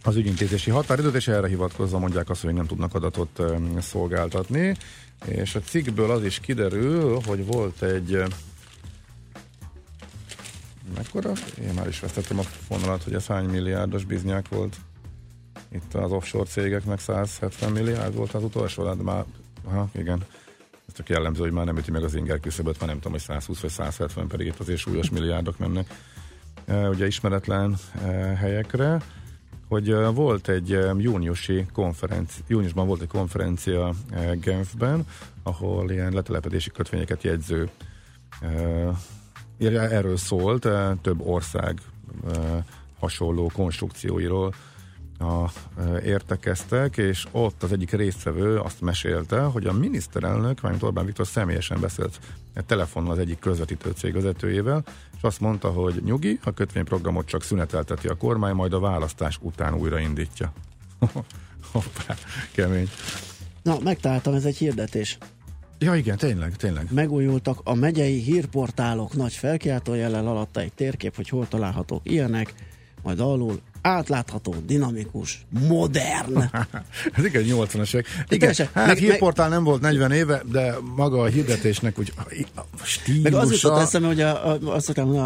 az ügyintézési határidőt, és erre hivatkozva mondják azt, hogy nem tudnak adatot szolgáltatni. És a cikkből az is kiderül, hogy volt egy... Mekkora? Én már is vesztettem a fonalat, hogy ez hány milliárdos biznyák volt. Itt az offshore cégeknek 170 milliárd volt az utolsó, de már... Aha, igen. Ez csak jellemző, hogy már nem üti meg az inger küszöböt, már nem tudom, hogy 120 vagy 170, pedig itt azért súlyos milliárdok mennek. Ugye ismeretlen helyekre, hogy volt egy júniusban volt egy konferencia Genfben, ahol ilyen letelepedési kötvényeket jegyző erről szólt, több ország hasonló konstrukcióiról értekeztek, és ott az egyik résztvevő azt mesélte, hogy a miniszterelnök, mármint Orbán Viktor személyesen beszélt telefonon az egyik közvetítő cég vezetőjével, és azt mondta, hogy nyugi, a kötvényprogramot csak szünetelteti a kormány, majd a választás után újraindítja. Hoppá, kemény. Na, megtaláltam, ez egy hirdetés. Ja igen, tényleg. Megújultak a megyei hírportálok, nagy felkiáltójellel alatta egy térkép, hogy hol találhatók ilyenek, majd alul átlátható, dinamikus, modern. Ez igen, 80-asok. Igen, hát hírportál nem volt 40 éve, de maga a hirdetésnek úgy a stílusa. Meg az jutott eszembe, hogy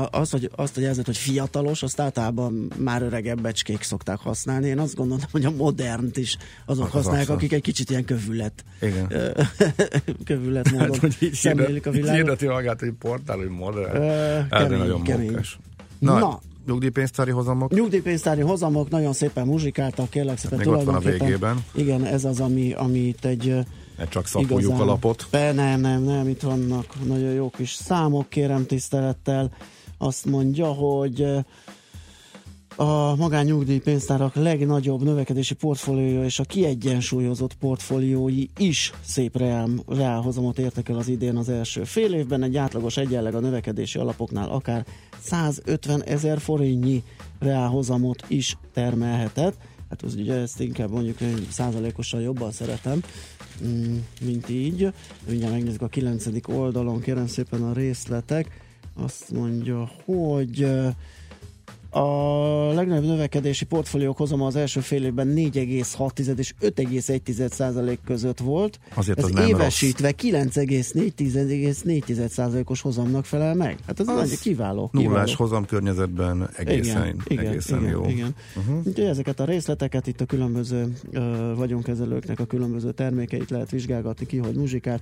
azt a jelzőt, hogy fiatalos, azt általában már öregebb becskék szokták használni. Én azt gondoltam, hogy a modernt is azok használják, akik egy kicsit ilyen kövület módon szemlélik a világot. Így hirdeti magát egy portál, hogy modern. Erre nagyon munkás. Na. Nyugdíjpénztári hozamok nagyon szépen muzsikáltak, kérlek szépen. Még ott van a végében. Igen, ez az, amit csak szapuljuk a lapot. Nem, itt vannak nagyon jó kis számok, kérem tisztelettel. Azt mondja, hogy a magánnyugdíjpénztárak legnagyobb növekedési portfóliója és a kiegyensúlyozott portfóliói is szép reálhozamot értek el az idén az első fél évben. Egy átlagos egyenleg a növekedési alapoknál akár 150 000 forintnyi reálhozamot is termelhetett. Hát az ugye ezt inkább mondjuk százalékosan jobban szeretem, mint így. Mindjárt megnézzük a 9. oldalon, kérem szépen a részletek. Azt mondja, hogy a legnagyobb növekedési portfóliók hozama az első fél évben 4,6 és 5,1% között volt. Azért ez az évesítve 9,4%-os hozamnak felel meg. Hát ez az kiváló. Nullás hozam környezetben egészen jó. Igen. Úgyhogy ezeket a részleteket itt a különböző vagyonkezelőknek a különböző termékeit lehet vizsgálgatni ki, hogy muzsikát.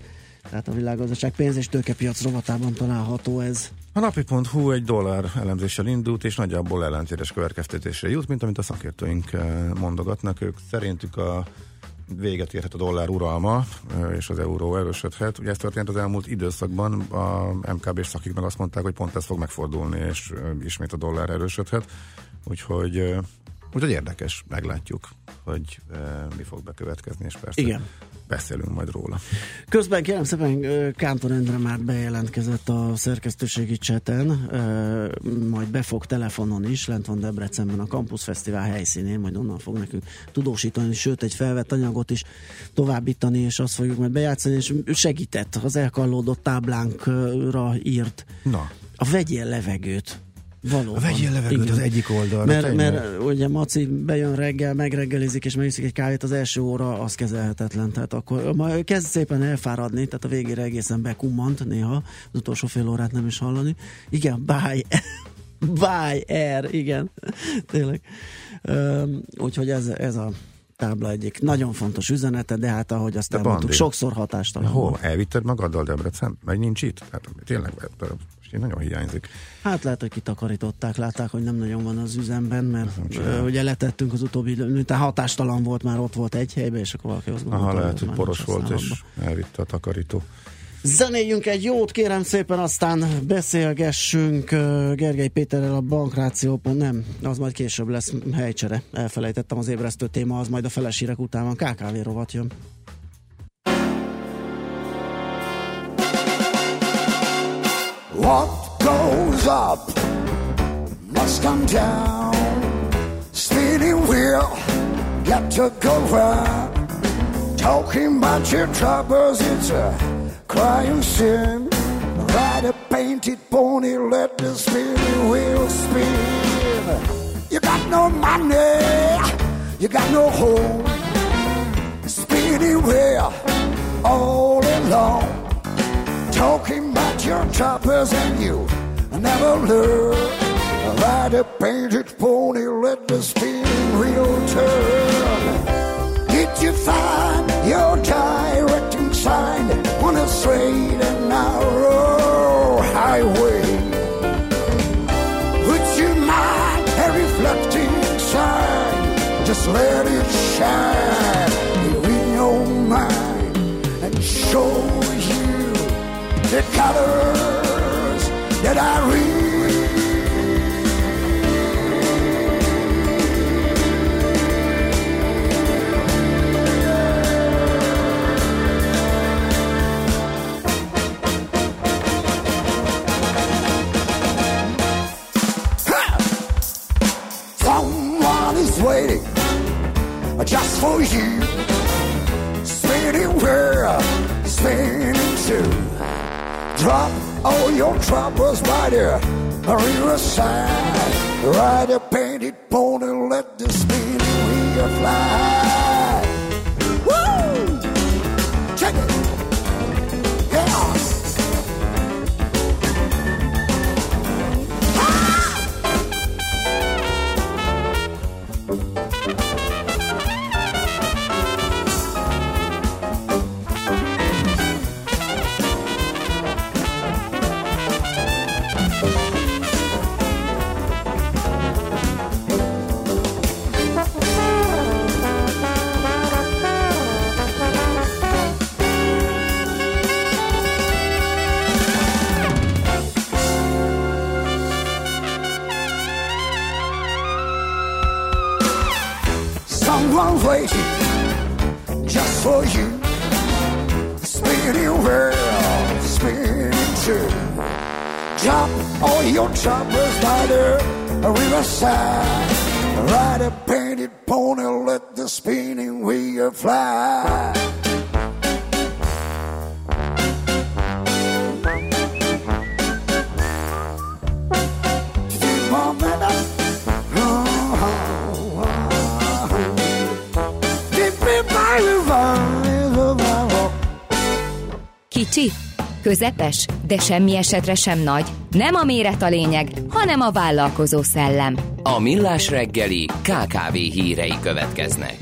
Tehát a világgazdaság pénz- és tőkepiac rovatában található ez. A napi.hu egy dollár elemzéssel indult, és nagyjából ellentétes következtetésre jut, mint amit a szakértőink mondogatnak. Ők szerintük a véget érhet a dollár uralma, és az euró erősödhet. Ugye ez történt az elmúlt időszakban, a MKB-s szakik meg azt mondták, hogy pont ez fog megfordulni, és ismét a dollár erősödhet. Úgyhogy érdekes, meglátjuk, hogy mi fog bekövetkezni, és persze igen, beszélünk majd róla. Közben kérem szépen, Kántor Endre már bejelentkezett a szerkesztőségi cseten, majd befog telefonon is, lent van Debrecenben a Campus Fesztivál helyszínén, majd onnan fog nekünk tudósítani, sőt egy felvett anyagot is továbbítani, és azt fogjuk majd bejátszani, és segített, az elkallódott táblánkra írt. Na. A vegyél levegőt. Valóban. Vegyél levegőt, igen, az egyik oldalra. Mert ugye Maci bejön reggel, megreggelizik és megiszik egy kávét, az első óra az kezelhetetlen. Tehát akkor majd kezd szépen elfáradni, tehát a végére egészen bekummant néha, az utolsó fél órát nem is hallani. Igen, bye air, igen. Tényleg. Úgyhogy ez a tábla egyik nagyon fontos üzenete, de hát ahogy azt elmondtuk, sokszor hatástalan. Hol? Elvitted magaddal Debrecen? Meg nincs itt? Hát tényleg nagyon hiányzik. Hát lehet, hogy kitakarították, látták, hogy nem nagyon van az üzemben, mert ugye letettünk az utóbbi időn, tehát hatástalan volt, már ott volt egy helyben, és akkor valaki azt gondolta. Aha, lehet, hogy poros volt, és elvitte a takarító. Zenéljünk egy jót, kérem szépen, aztán beszélgessünk Gergely Péterrel a Bankráció.hu. Nem, az majd később lesz, helycsere. Elfelejtettem, az ébresztő téma, az majd a feles hírek után van. KKV rovat jön. What goes up must come down. Spinning wheel, got to go round. Talking about your troubles, it's a crying sin, ride a painted pony, let the spinning wheel spin. You got no money, you got no home, spinning wheel all alone. Talking about your troubles and you never learn. Ride a painted pony, let the spinning wheel turn. Did you find your directing sign on a straight and narrow highway? Would you mind a reflecting sign? Just let it shine in your mind and show you the colors that I read. is you, spinning where, spinning to. Drop all your troubles right here, a riverside. Ride a painted pony, let the spinning wheel fly. Woo! Check it. Yeah. Someone waiting just for you, spinning world, spinning too. Drop all your troubles by the riverside. Ride a painted pony, let the spinning wheel fly. Kicsi, közepes, de semmi esetre sem nagy. Nem a méret a lényeg, hanem a vállalkozó szellem. A Millás reggeli KKV hírei következnek.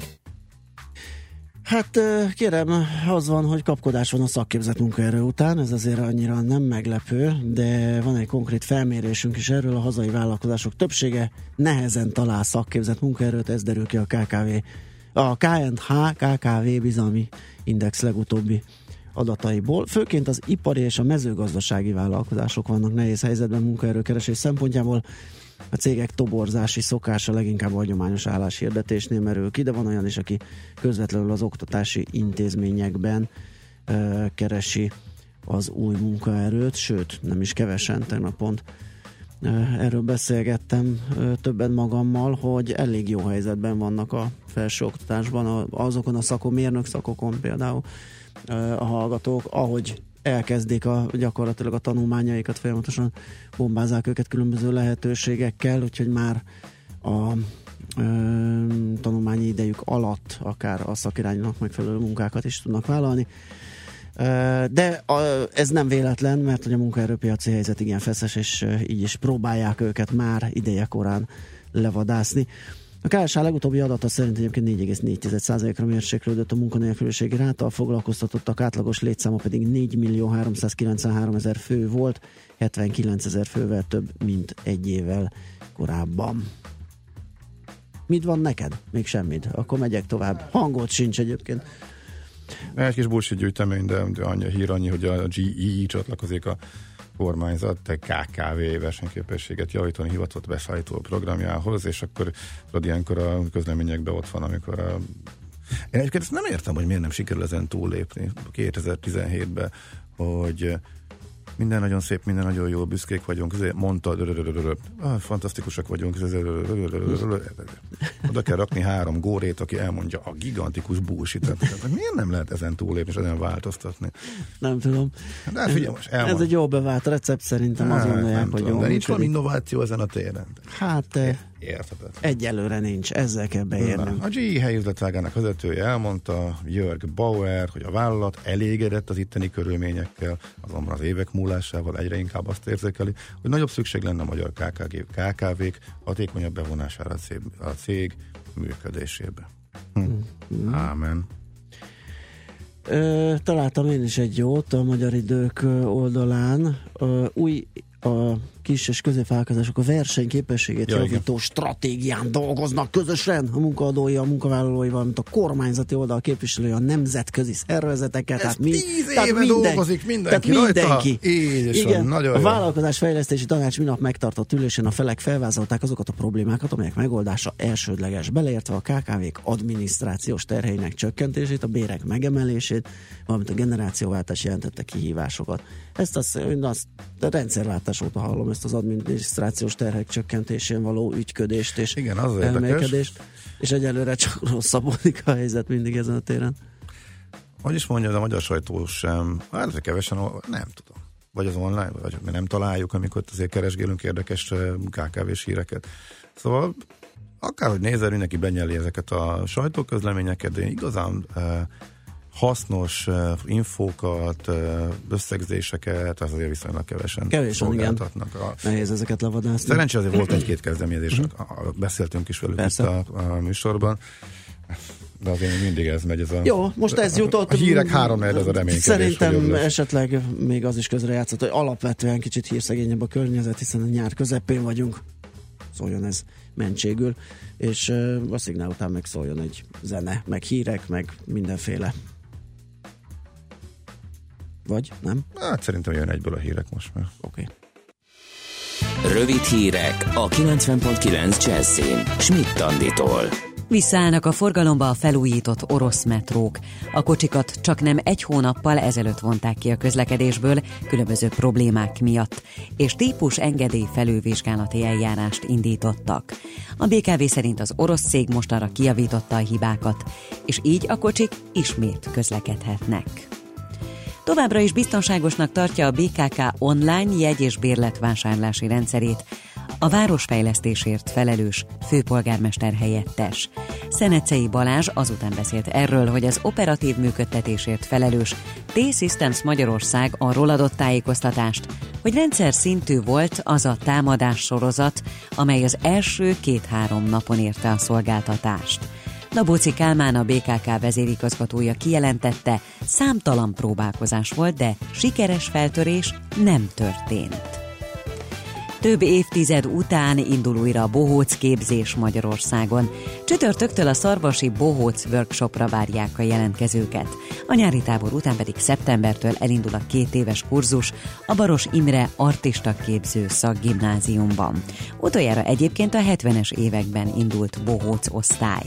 Hát kérem, az van, hogy kapkodás van a szakképzett munkaerő után, ez azért annyira nem meglepő, de van egy konkrét felmérésünk is erről, a hazai vállalkozások többsége nehezen talál szakképzett munkaerőt, ez derül ki a KKV bizalmi index legutóbbi adataiból. Főként az ipari és a mezőgazdasági vállalkozások vannak nehéz helyzetben munkaerőkeresés szempontjából. A cégek toborzási szokása leginkább a hagyományos álláshirdetésnél merül ki, de van olyan is, aki közvetlenül az oktatási intézményekben keresi az új munkaerőt, sőt, nem is kevesen, tegnap pont erről beszélgettem többen magammal, hogy elég jó helyzetben vannak a felsőoktatásban, azokon a szakon, mérnök szakokon például a hallgatók, ahogy elkezdik gyakorlatilag a tanulmányaikat, folyamatosan bombázák őket különböző lehetőségekkel, úgyhogy már a tanulmányi idejük alatt akár a szakiránynak megfelelő munkákat is tudnak vállalni. De ez nem véletlen, mert hogy a munkaerőpiaci helyzet igen feszes, és így is próbálják őket már ideje korán levadászni. A KSH legutóbbi adata szerint egyébként 4,4%-ra mérséklődött a munkanélküliségi ráta, a foglalkoztatottak átlagos létszáma pedig 4.393.000 fő volt, 79.000 fővel több, mint egy évvel korábban. Mit van neked? Még semmit. Akkor megyek tovább. Hangot sincs egyébként. Egy kis bullshit gyűjtemény, de annyi hír, hogy a GE csatlakozik a kormányzat KKV versenyképességet javítani hivatott beszállító programjához, és akkor ilyenkor a közleményekben ott van, amikor a... Én egyébként ezt nem értem, hogy miért nem sikerül ezen túllépni 2017-ben, hogy minden nagyon szép, minden nagyon jó, büszkék vagyunk, mondta, fantasztikusak vagyunk, oda kell rakni 3 górét, aki elmondja a gigantikus bullshit-et. Miért nem lehet ezen túlépni és ezen változtatni? Nem tudom. De figyelj, most ez egy jó bevált recept, szerintem azt gondolják, hogy jó. De nincs valami innováció ezen a téren. Hát egyelőre nincs, ezzel kell beérnünk. A GE üzletvágának vezetője elmondta, Jörg Bauer, hogy a vállalat elégedett az itteni körülményekkel, azonban az évek múlásával egyre inkább azt érzékeli, hogy nagyobb szükség lenne a magyar KKV-k hatékonyabb bevonására a cég működésébe. Ámen. Találtam én is egy jót a Magyar Idők oldalán. Új a kis és középvállalkozások a versenyképességét javító stratégián dolgoznak közösen, a munkaadói, a munkavállalói, valamint a kormányzati oldal képviselői, a nemzetközi szervezeteket. Tehát 10 éve dolgozik mindenki rajta. Igen, a vállalkozásfejlesztési tanács minap megtartott ülésen a felek felvázolták azokat a problémákat, amelyek megoldása elsődleges, beleértve a KKV-k adminisztrációs terheinek csökkentését, a bérek megemelését, valamint a generációváltás jelentette kihívásokat. Ezt a rendszerváltás óta hallom, ezt az adminisztrációs terhek csökkentésén való ügyködést és igen, az elmélkedést, és egyelőre csak rosszabbodik a helyzet mindig ezen a téren. Hogy is mondjam, a magyar sajtó sem, hát kevesen, nem tudom. Vagy az online, vagy mi nem találjuk, amikor azért keresgélünk érdekes KKV-s híreket. Szóval akárhogy nézel, mindenki benyeli ezeket a sajtóközleményeket, de igazán hasznos infókat, összegzéseket, az azért viszonylag kevesen szolgáltatnak. Nehéz ezeket levadászni. Szerencsére azért volt egy-két kezdeményezés, beszéltünk is velük itt a műsorban. De azért mindig ez megy. Ez a, jó, most ez jutott. A hírek három erre az a reménykedés. Szerintem esetleg még az is közrejátszott, hogy alapvetően kicsit hírszegényebb a környezet, hiszen a nyár közepén vagyunk. Szóljon ez mentségül. És a szignál után meg szóljon egy zene, meg hírek, meg mindenféle. Vagy, nem? Hát szerintem jön egyből a hírek most már. Oké. Rövid hírek a 90.9 Jazzyn Schmidt Anditól. Visszaállnak a forgalomba a felújított orosz metrók. A kocsikat csaknem egy hónappal ezelőtt vonták ki a közlekedésből különböző problémák miatt, és típus engedély felülvizsgálati eljárást indítottak. A BKV szerint az orosz cég mostanra kijavította a hibákat, és így a kocsik ismét közlekedhetnek. Továbbra is biztonságosnak tartja a BKK online jegy- és bérletvásárlási rendszerét a városfejlesztésért felelős főpolgármester helyettes. Szenecei Balázs azután beszélt erről, hogy az operatív működtetésért felelős T-Systems Magyarország arról adott tájékoztatást, hogy rendszer szintű volt az a támadás sorozat, amely az első 2-3 napon érte a szolgáltatást. Nabóci Kálmán, a BKK vezérigazgatója kijelentette, számtalan próbálkozás volt, de sikeres feltörés nem történt. Több évtized után indul újra a bohóc képzés Magyarországon. Csütörtöktől a Szarvasi Bohóc workshopra várják a jelentkezőket. A nyári tábor után pedig szeptembertől elindul a 2 éves kurzus a Baros Imre artistaképző szakgimnáziumban. Utoljára egyébként a 70-es években indult bohóc osztály.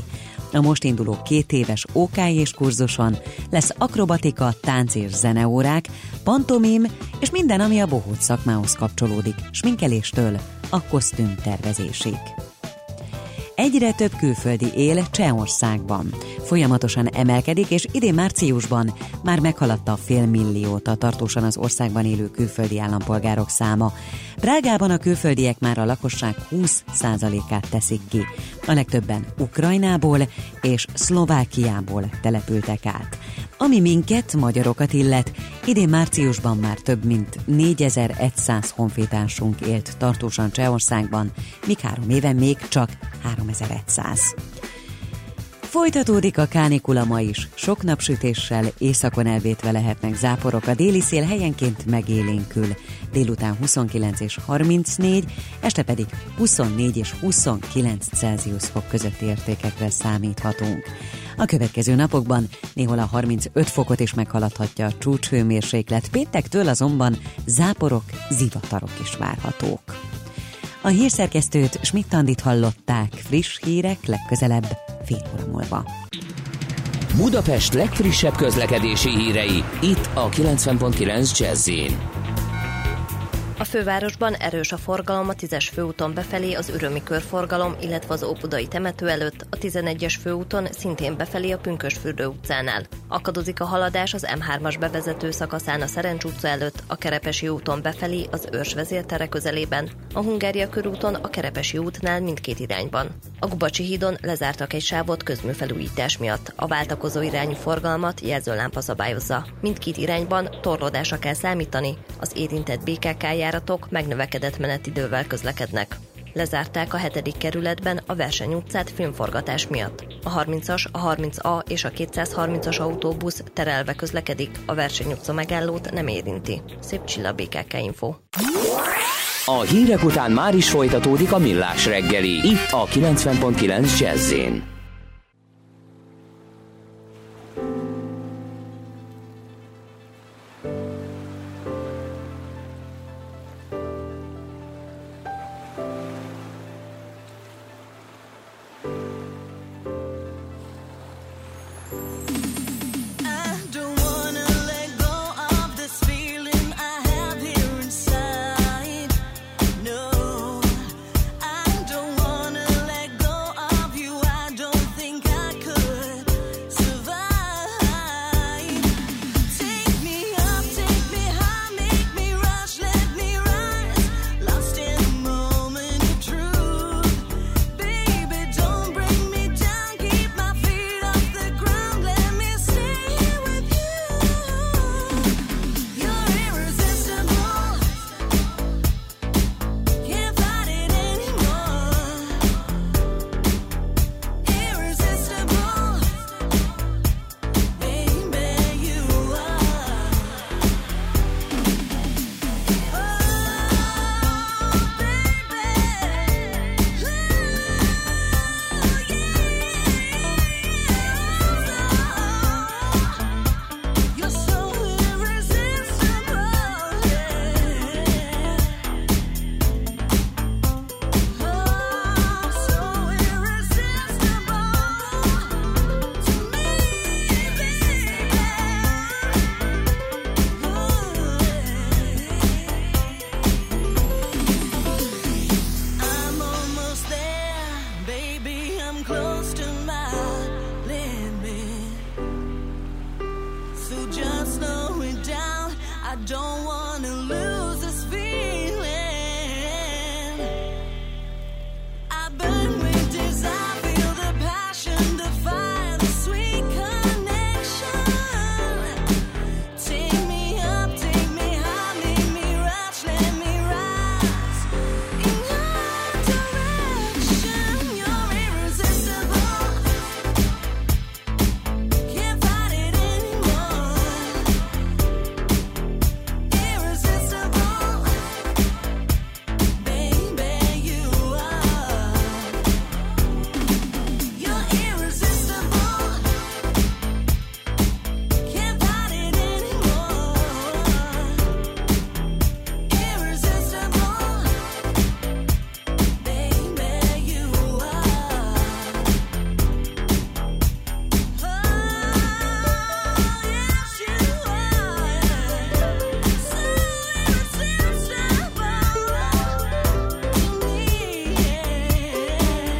A most induló 2 éves OK-s kurzuson lesz akrobatika, tánc és zeneórák, pantomim és minden, ami a bohóc szakmához kapcsolódik, sminkeléstől a kosztüm tervezésig. Egyre több külföldi él Csehországban. Folyamatosan emelkedik, és idén márciusban már meghaladta a 500 000-t a tartósan az országban élő külföldi állampolgárok száma. Prágában a külföldiek már a lakosság 20%-át teszik ki. A legtöbben Ukrajnából és Szlovákiából települtek át. Ami minket, magyarokat illet, idén márciusban már több mint 4100 honfitársunk élt tartósan Csehországban, míg 3 éve még csak 3100. Folytatódik a kánikula ma is. Sok napsütéssel, északon elvétve lehetnek záporok, a déli szél helyenként megélénkül. Délután 29 és 34, este pedig 24 és 29 Celsius fok közötti értékekre számíthatunk. A következő napokban néhol a 35 fokot is meghaladhatja a csúcshőmérséklet, péntektől azonban záporok, zivatarok is várhatók. A hírszerkesztőt, Schmidt Andit hallották, friss hírek legközelebb fél óra múlva. Budapest legfrissebb közlekedési hírei, itt a 90.9 Jazz-en. A fővárosban erős a forgalom a 10-es főúton befelé az Örömi körforgalom, illetve az Óbudai temető előtt, a 11-es főúton szintén befelé a Pünkösfürdő utcánál. Akadozik a haladás az M3-as bevezető szakaszán a Szerencs utca előtt, a Kerepesi úton befelé az Őrs vezértere közelében, a Hungária körúton a Kerepesi útnál mindkét irányban. A Gubacsi hídon lezártak egy sávot közműfelújítás miatt, a váltakozó irányú forgalmat jelzőlámpa szabályozza. Mindkét irányban torlódásra kell számítani, az érintett BKK-jár megnövekedett menetidővel közlekednek. Lezárták a 7. kerületben a Verseny utcát filmforgatás miatt. A 30-as, a 30A és a 230-as autóbusz terelve közlekedik, a Verseny utca megállót nem érinti. Szép csilla, BKK Info. A hírek után már is folytatódik a Millás reggeli, itt a 90.9 Jazz-en. I don't want to lose this feeling. I burn with desire, feel the passion, the fire, the sweet connection. Take me up, take me high, make me rush, let me rise in your direction. You're irresistible, can't fight it anymore. Irresistible, baby, you are. You're irresistible. Can't fight it anymore. Irresistible, baby, you are. Oh, yes, you are. So irresistible to me, yeah. Yeah.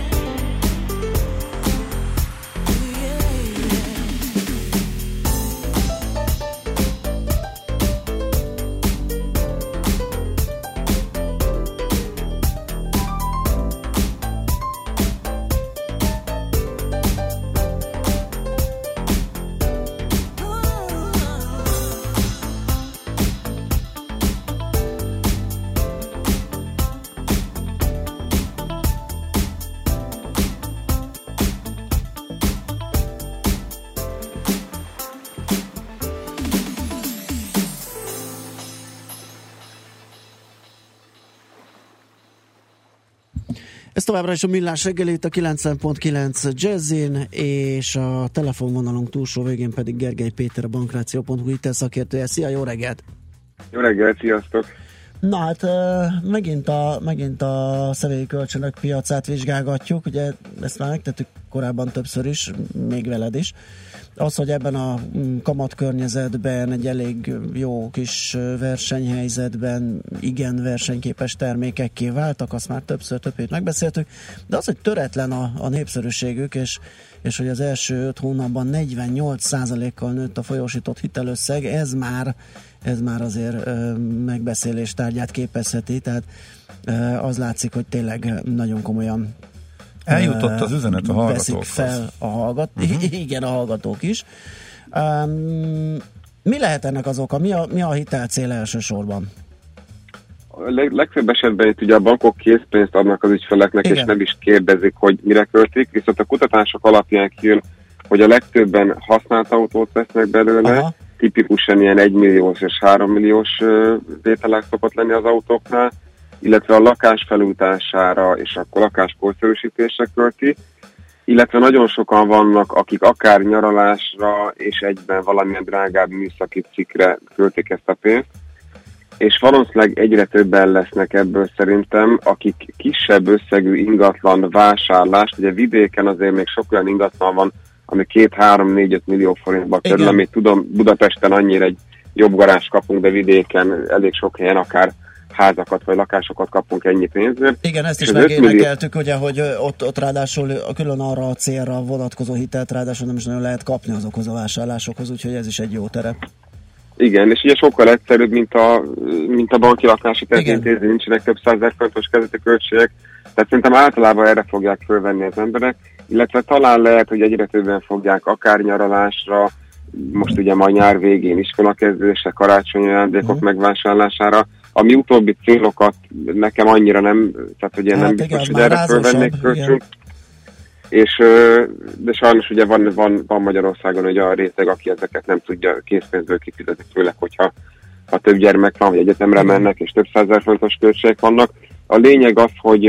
Ez továbbra is a Millás reggeli, itt a 90.9 Jazzin, és a telefonvonalunk túlsó végén pedig Gergely Péter, a bankráció.hu IT szakértője. Szia, jó reggelt! Jó reggelt, sziasztok! Na hát, megint a személyi kölcsönök piacát vizsgálgatjuk, ugye ezt már megtettük korábban többször is, még veled is. Az, hogy ebben a kamatkörnyezetben, egy elég jó kis versenyhelyzetben igen versenyképes termékekké váltak, azt már több hét megbeszéltük, de az, hogy töretlen a népszerűségük, és hogy az első 5 hónapban 48%-kal nőtt a folyósított hitelösszeg, ez már azért megbeszélés tárgyát képezheti, tehát az látszik, hogy tényleg nagyon komolyan eljutott az üzenet a hallgatókhoz. Igen, a hallgatók is. Mi lehet ennek az oka? Mi a hitel cél elsősorban? Legtöbb esetben itt ugye a bankok készpénzt adnak az ügyfeleknek, igen, és nem is kérdezik, hogy mire költik, viszont a kutatások alapján kijön, hogy a legtöbben használt autót vesznek belőle, aha, tipikusan ilyen 1 milliós és 3 milliós vételek szokott lenni az autóknál, illetve a lakás felújítására és akkor lakáskorszerűsítésre költi, illetve nagyon sokan vannak, akik akár nyaralásra és egyben valamilyen drágább műszaki cikkre költik ezt a pénzt, és valószínűleg egyre többen lesznek ebből szerintem, akik kisebb összegű ingatlan vásárlást, ugye vidéken azért még sok olyan ingatlan van, ami 2-3-4-5 millió forintba kerül, amit tudom, Budapesten annyira egy jobb garást kapunk, de vidéken elég sok helyen akár házakat vagy lakásokat kapunk ennyi pénzért. Igen, ezt is megénekeltük, ugye, hogy ott ráadásul külön arra a célra vonatkozó hitelt ráadásul nem is nagyon lehet kapni azokhoz a vásárlásokhoz, úgyhogy ez is egy jó terep. Igen, és ugye sokkal egyszerűbb, mint a banki lakási tekintéző, nincsenek több 100 000 forintos kezdeti költségek, tehát szerintem általában erre fogják fölvenni az emberek, illetve talán lehet, hogy egyre többen fogják akár nyaralásra, most ugye ma nyár végén iskolakezdésre, karácsonyi ajándékok megvásárlására, ami utóbbi célokat nekem annyira nem, tehát hogy én nem biztos, hogy erre fölvennék kölcsön. De sajnos ugye van Magyarországon ugye a réteg, aki ezeket nem tudja készpénzből kifizetni, főleg, hogyha a több gyermek van, vagy egyetemre mennek, és több 100 000 forintos költségek vannak. A lényeg az, hogy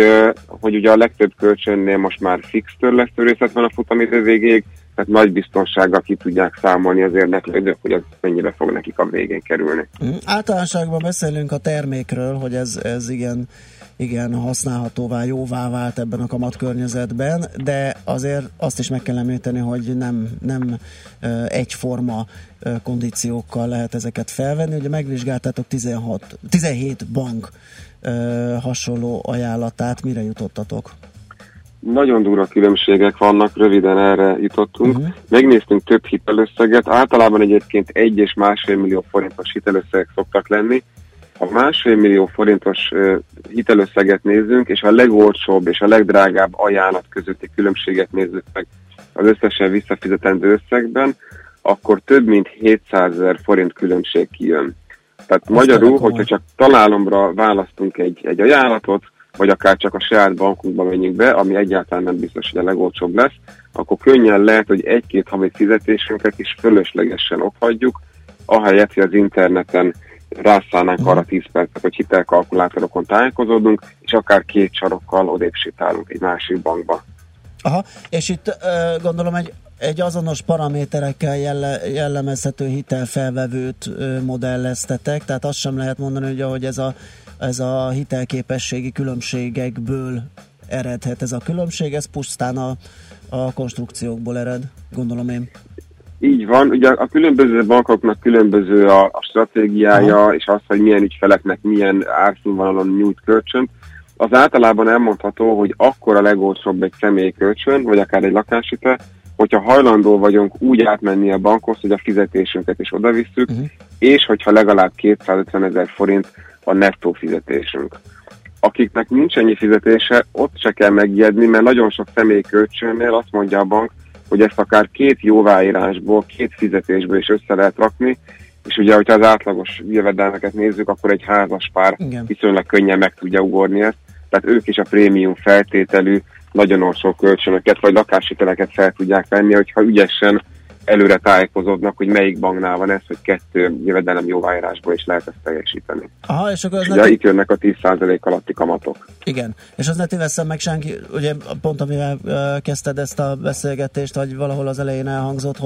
ugye a legtöbb kölcsönnél most már fix törlesztő részlet van a futamidő végéig, tehát nagy biztonsággal ki tudják számolni az érdeklődők, hogy az mennyire fog nekik a végén kerülni. Általánosságban beszélünk a termékről, hogy ez igen használhatóvá, jóvá vált ebben a kamatkörnyezetben, de azért azt is meg kell említeni, hogy nem egyforma kondíciókkal lehet ezeket felvenni. Ugye megvizsgáltátok 17 bank hasonló ajánlatát, mire jutottatok? Nagyon durva különbségek vannak, röviden erre jutottunk. Uh-huh. Megnéztünk több hitelösszeget, általában egyébként 1 és 1,5 millió forintos hitelösszegek szoktak lenni. Ha 1,5 millió forintos hitelösszeget nézzünk, és a legolcsóbb és a legdrágább ajánlat közötti különbséget nézzük meg az összesen visszafizetendő összegben, akkor több mint 700 000 forint különbség kijön. Tehát azt magyarul, hogyha csak találomra választunk egy ajánlatot, vagy akár csak a saját bankunkba menjünk be, ami egyáltalán nem biztos, hogy a legolcsóbb lesz, akkor könnyen lehet, hogy 1-2 havi fizetésünket is fölöslegesen otthagyjuk, ahelyett, hogy az interneten rászállnánk arra 10 percet, hogy hitelkalkulátorokon tájékozódunk, és akár 2 sarokkal odébb sétálunk egy másik bankba. Aha, és itt gondolom egy azonos paraméterekkel jellemezhető hitelfelvevőt modelleztetek, tehát azt sem lehet mondani, hogy ahogy ez a hitelképességi különbségekből eredhet ez a különbség, ez pusztán a konstrukciókból ered, gondolom én. Így van, ugye a különböző bankoknak különböző a stratégiája, aha, és az, hogy milyen ügyfeleknek milyen árszínvonalon nyújt kölcsönt. Az általában elmondható, hogy akkor a legolcsóbb egy személyi kölcsön, vagy akár egy lakáshitel, hogyha hajlandó vagyunk úgy átmenni a bankhoz, hogy a fizetésünket is odavisszük, uh-huh, és hogyha legalább 250 000 forint a nettó fizetésünk. Akiknek nincs ennyi fizetése, ott se kell megijedni, mert nagyon sok személyi kölcsönnél azt mondja a bank, hogy ezt akár 2 jóváírásból, 2 fizetésből is össze lehet rakni, és ugye, hogyha az átlagos jövedelmeket nézzük, akkor egy házas pár, igen, viszonylag könnyen meg tudja ugorni ezt, tehát ők is a prémium feltételű, nagyon olcsó kölcsönöket, vagy lakáshiteleket fel tudják venni, hogyha ügyesen előre tájékozódnak, hogy melyik banknál van ez, hogy 2 jövedelem jóváírásból is lehet ezt teljesíteni. Aha, és akkor az ugye itt jönnek a 10% alatti kamatok. Igen, és az ne tévesszen meg senki, ugye pont amivel kezdted ezt a beszélgetést, vagy valahol az elején elhangzott,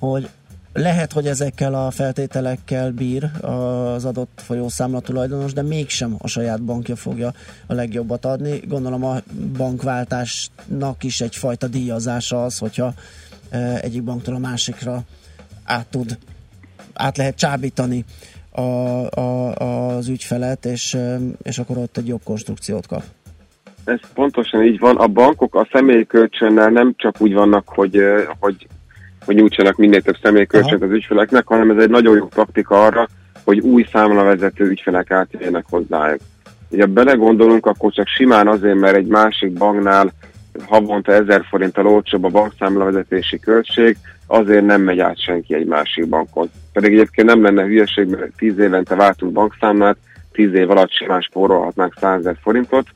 hogy lehet, hogy ezekkel a feltételekkel bír az adott folyószámla tulajdonos, de mégsem a saját bankja fogja a legjobbat adni. Gondolom a bankváltásnak is egyfajta díjazása az, hogyha egyik banktól a másikra át lehet csábítani az ügyfelet, és akkor ott egy jobb konstrukciót kap. Ez pontosan így van. A bankok a személyi kölcsönnel nem csak úgy vannak, hogy nyújtsanak minél több személyi kölcsönt az ügyfeleknek, hanem ez egy nagyon jó praktika arra, hogy új számlavezető ügyfelek átjönnek hozzájuk. Ha belegondolunk, akkor csak simán azért, mert egy másik banknál havonta 1000 forinttal olcsóbb a bankszámlavezetési költség, azért nem megy át senki egy másik bankon. Pedig egyébként nem lenne hülyeség, mert 10 évente váltunk bankszámlát, 10 év alatt simán spórolhatnánk 100 000 forintot,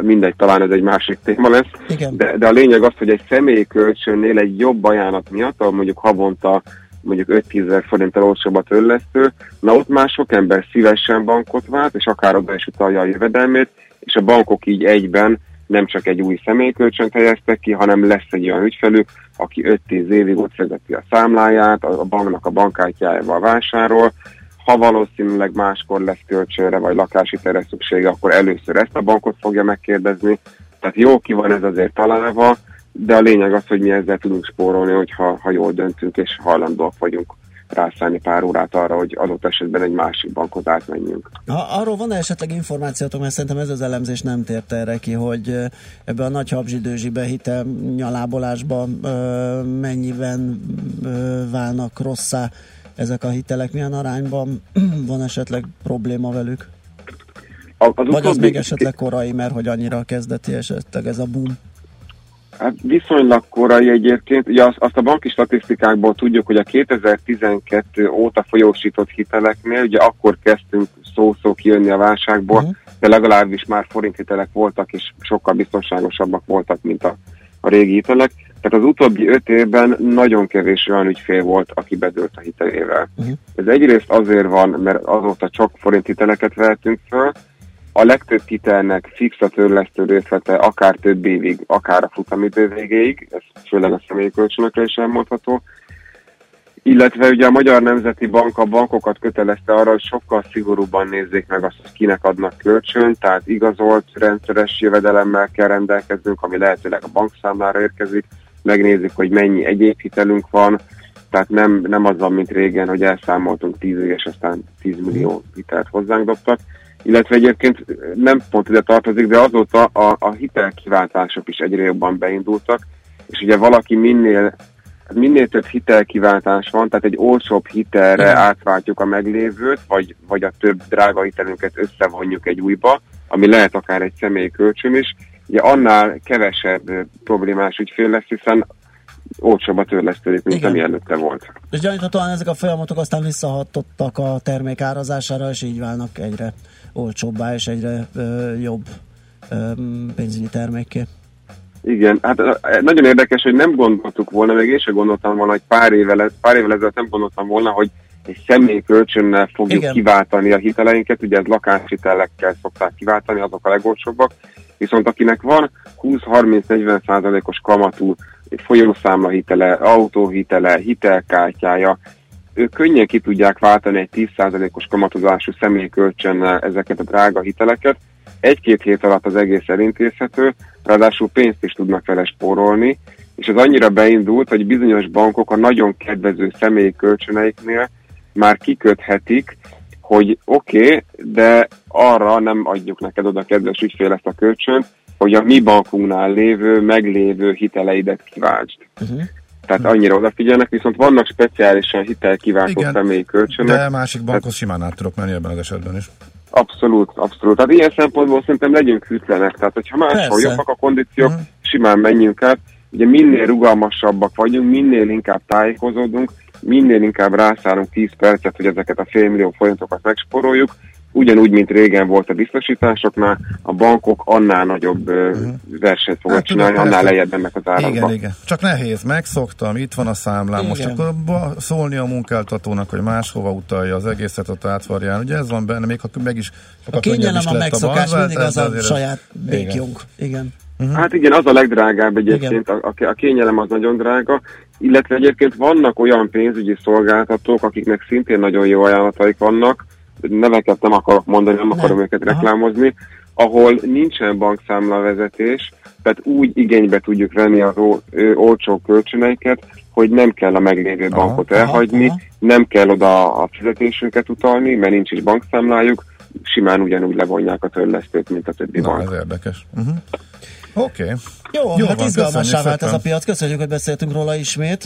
mindegy, talán ez egy másik téma lesz, de a lényeg az, hogy egy személyi kölcsönnél egy jobb ajánlat miatt, ahol mondjuk havonta mondjuk 5-10 000 forinttal olcsóbbat önlesztő, na ott már sok ember szívesen bankot vált, és akár oda is utalja a jövedelmét, és a bankok így egyben nem csak egy új személykölcsönt helyeztek ki, hanem lesz egy olyan ügyfelük, aki 5-10 évig ott vezeti a számláját, a banknak a bankkártyájával vásárol, ha valószínűleg máskor lesz kölcsönre vagy lakáshitelre szüksége, akkor először ezt a bankot fogja megkérdezni. Tehát jó, ki van ez azért találva, de a lényeg az, hogy mi ezzel tudunk spórolni, hogyha jól döntünk és hajlandóak vagyunk rászállni pár órát arra, hogy adott esetben egy másik bankot átmenjünk. Arról van esetleg információtok, mert szerintem ez az elemzés nem tért erre ki, hogy ebbe a nagy habzsidőzsibe, hitel nyalábolásba mennyiben válnak rosszá ezek a hitelek, milyen arányban van esetleg probléma velük? Vagy az még esetleg korai, mert hogy annyira kezdeti esetleg ez a boom? Hát viszonylag korai egyébként. Ugye azt a banki statisztikákból tudjuk, hogy a 2012 óta folyósított hiteleknél, ugye akkor kezdtünk szó-szó kijönni a válságból, uh-huh, de legalábbis már forinthitelek voltak, és sokkal biztonságosabbak voltak, mint a régi hitelek. Tehát az utóbbi 5 évben nagyon kevés olyan ügyfél volt, aki bedőlt a hitelével. Uh-huh. Ez egyrészt azért van, mert azóta csak forint hiteleket vehetünk föl, a legtöbb hitelnek fix a törlesztő részlete akár több évig, akár a futamidő végéig, ez főleg a személyi kölcsönökre is elmondható. Illetve ugye a Magyar Nemzeti Bank a bankokat kötelezte arra, hogy sokkal szigorúbban nézzék meg azt, hogy kinek adnak kölcsön, tehát igazolt, rendszeres jövedelemmel kell rendelkeznünk, ami lehetőleg a bankszámlára érkezik, megnézzük, hogy mennyi egyéb hitelünk van, tehát nem az van, mint régen, hogy elszámoltunk 10 és aztán 10 millió hitelt hozzánk dobtak. illetve egyébként nem pont ide tartozik, de azóta a hitelkiváltások is egyre jobban beindultak, és ugye valaki minél több hitelkiváltás van, tehát egy olcsóbb hitelre átváltjuk a meglévőt, vagy a több drága hitelünket összevonjuk egy újba, ami lehet akár egy személyi kölcsön is, ugye annál kevesebb problémás ügyfél lesz, hiszen olcsóbb a törlesztődik, mint ami előtte volt. És gyaníthatóan ezek a folyamatok aztán visszahatottak a termék árazására, és így válnak egyre olcsóbbá és egyre jobb pénzügyi termékké. Igen, hát nagyon érdekes, hogy nem gondoltuk volna, meg én sem gondoltam volna, hogy pár évvel ezelőtt nem gondoltam volna, hogy egy személyi kölcsönnel fogjuk kiváltani a hiteleinket, ugye ez lakáshitelekkel szokták kiváltani, azok a legolcsóbbak, viszont akinek van 20-30-40%-os kamatú folyószámla hitele, autóhitele, hitelkártyája, ők könnyen ki tudják váltani egy 10%-os kamatozású személyi kölcsönnel ezeket a drága hiteleket, egy-két hét alatt az egész elintézhető, ráadásul pénzt is tudnak vele spórolni, és ez annyira beindult, hogy bizonyos bankok a nagyon kedvező személyi kölcsöneiknél már kiköthetik, hogy oké, de arra nem adjuk neked oda, kedves ügyfél, ezt a kölcsönt, hogy a mi bankunknál meglévő hiteleidet kiváltsd. Uh-huh. Tehát annyira odafigyelnek, viszont vannak speciálisan hitelkiváltó személyi kölcsönek. De másik bankhoz tehát simán át tudok menni ebben az esetben is. Abszolút, abszolút. Tehát ilyen szempontból szerintem legyünk hűtlenek. Tehát, hogyha máshol jobbak a kondíciók, simán menjünk át. Ugye minél rugalmasabbak vagyunk, minél inkább tájékozódunk, minél inkább rászállunk 10 percet, hogy ezeket a félmillió forintokat megsporoljuk. Ugyanúgy, mint régen volt a biztosításoknál, a bankok annál nagyobb versenyt fognak csinálni, annál lejjebb ennek az árakban. Igen. Csak nehéz, megszoktam, itt van a számlám, most csak szólni a munkáltatónak, hogy máshova utalja az egészet, ott átvarjál. Ugye ez van benne, még ha meg is sokkal könnyebb is lett a megszokás, mindig az a saját békjunk. Igen. Uh-huh. Hát igen, az a legdrágább egyébként, a kényelem az nagyon drága, illetve egyébként vannak olyan pénzügyi szolgáltatók, akiknek szintén nagyon jó ajánlataik vannak, neveket nem akarok mondani, nem akarom őket reklámozni, ahol nincsen bankszámlavezetés, tehát úgy igénybe tudjuk venni az olcsó kölcsöneiket, hogy nem kell a meglévő bankot elhagyni, nem kell oda a fizetésünket utalni, mert nincs is bankszámlájuk, simán ugyanúgy levonják a törlesztőt, mint a többi bank. Ez érdekes. Uh-huh. Oké. Jó, hát izgalmassá vált ez a piac. Köszönjük, hogy beszéltünk róla ismét.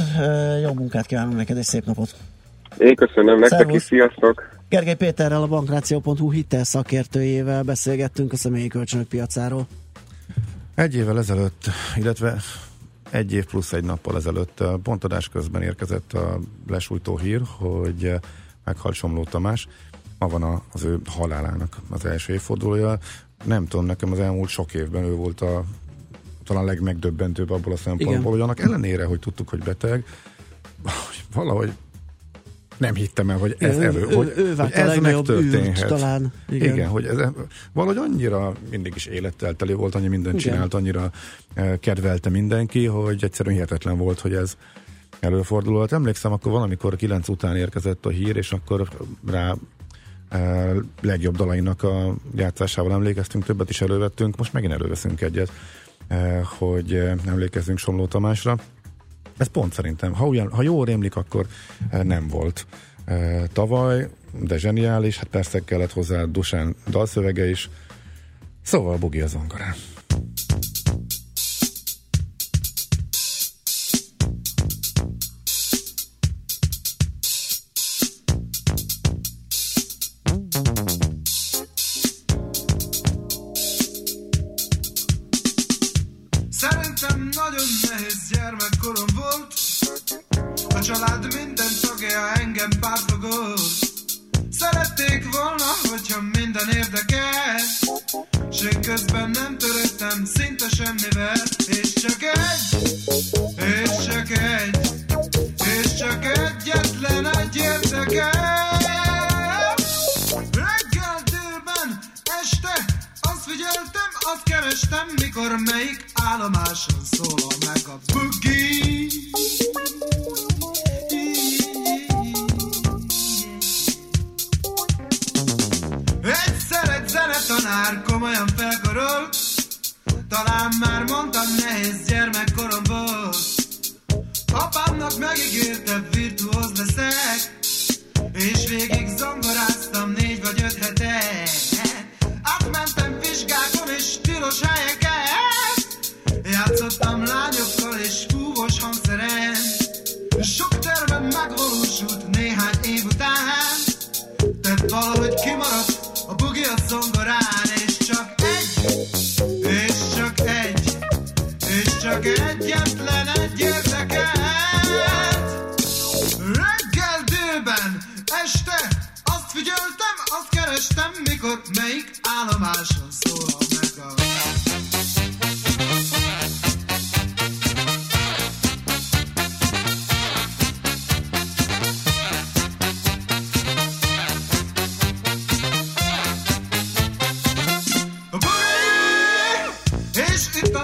Jó munkát kívánunk neked, és szép napot! Én köszönöm nektek is, sziasztok! Gergely Péterrel, a bankráció.hu hitel szakértőjével beszélgettünk a személyi kölcsönök piacáról. Egy évvel ezelőtt, illetve egy év plusz egy nappal ezelőtt pont adás közben érkezett a lesújtó hír, hogy meghalt Somló Tamás. Ma van az ő halálának az első évfordulója. Nem tudom, nekem az elmúlt sok évben ő volt a talán legmegdöbbentőbb abból a szempontból, hogy annak ellenére, hogy tudtuk, hogy beteg, valahogy nem hittem el, hogy ez ez megtörténhet. Talán, igen, hogy ez valahogy annyira mindig is élettel teli volt, annyi mindent csinált, annyira kedvelte mindenki, hogy egyszerűen hihetetlen volt, hogy ez előfordulhat. Emlékszem, akkor valamikor 9 után érkezett a hír, és akkor rá legjobb dalainak a játszásával emlékeztünk, többet is elővettünk, most megint előveszünk egyet, hogy emlékezzünk Somló Tamásra. Ez pont szerintem, ha jól rémlik, akkor nem volt tavaly, de zseniális, hát persze kellett hozzá Dusán dalszövege is, szóval bugi a zongorán. És végig zongoráztam 4 vagy 5 hetet. valahogy kimaradt a bugi a szongorán, és csak egy, és csak egy, és csak egyetlen egy érdekelt. Reggel délben, este azt figyeltem, azt kerestem, mikor melyik állomáson szólal meg a...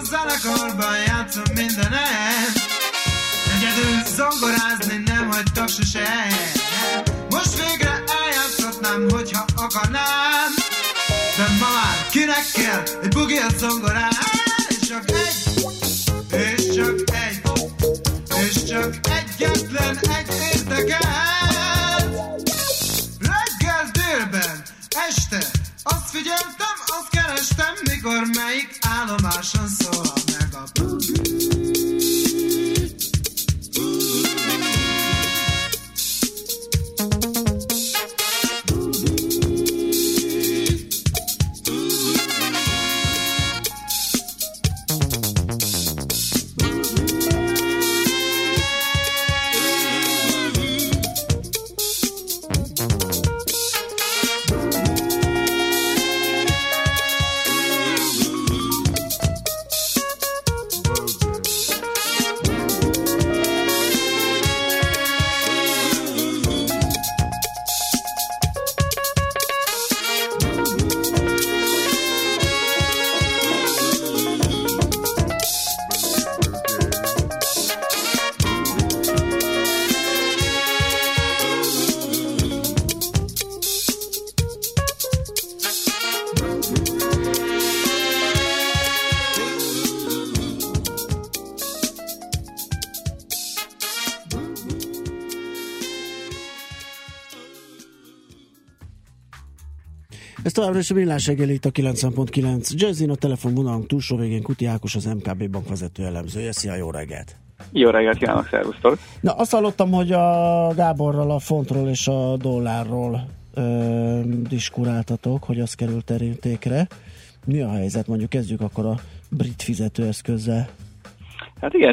Zenekarban játszom mindenem, egyedül zongorázni nem hagytak sosem. Most végre eljátszhatnám, hogyha akarnám, de ma már kinek kell egy bugi a zongorán. És csak egy, és csak egy, és csak egyetlen egy érdekelt. Reggel délben, este azt figyeltem, azt kerestem, mikor melyik állomáson szólal meg a bugi. Továbbra is a Millás reggeli itt a 90.9 Jazzin, a telefonvonalunk túlsó végén Kuti Ákos, az MKB Bank vezető elemzője. Szia, jó reggelt! Jó reggelt kívánok, szervusztok! Na, azt hallottam, hogy a Gáborral a fontról és a dollárról diskuráltatok, hogy az került terítékre. Mi a helyzet? Mondjuk kezdjük akkor a brit fizetőeszközzel. Hát igen,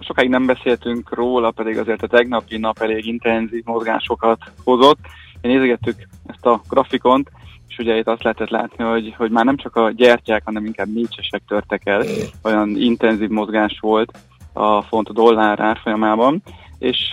sokáig nem beszéltünk róla, pedig azért a tegnapi nap elég intenzív mozgásokat hozott. Nézegettük ezt a grafikont, és ugye itt azt lehetett látni, hogy már nem csak a gyertyák, hanem inkább mécsesek törtek el. Olyan intenzív mozgás volt a font-dollár árfolyamában, és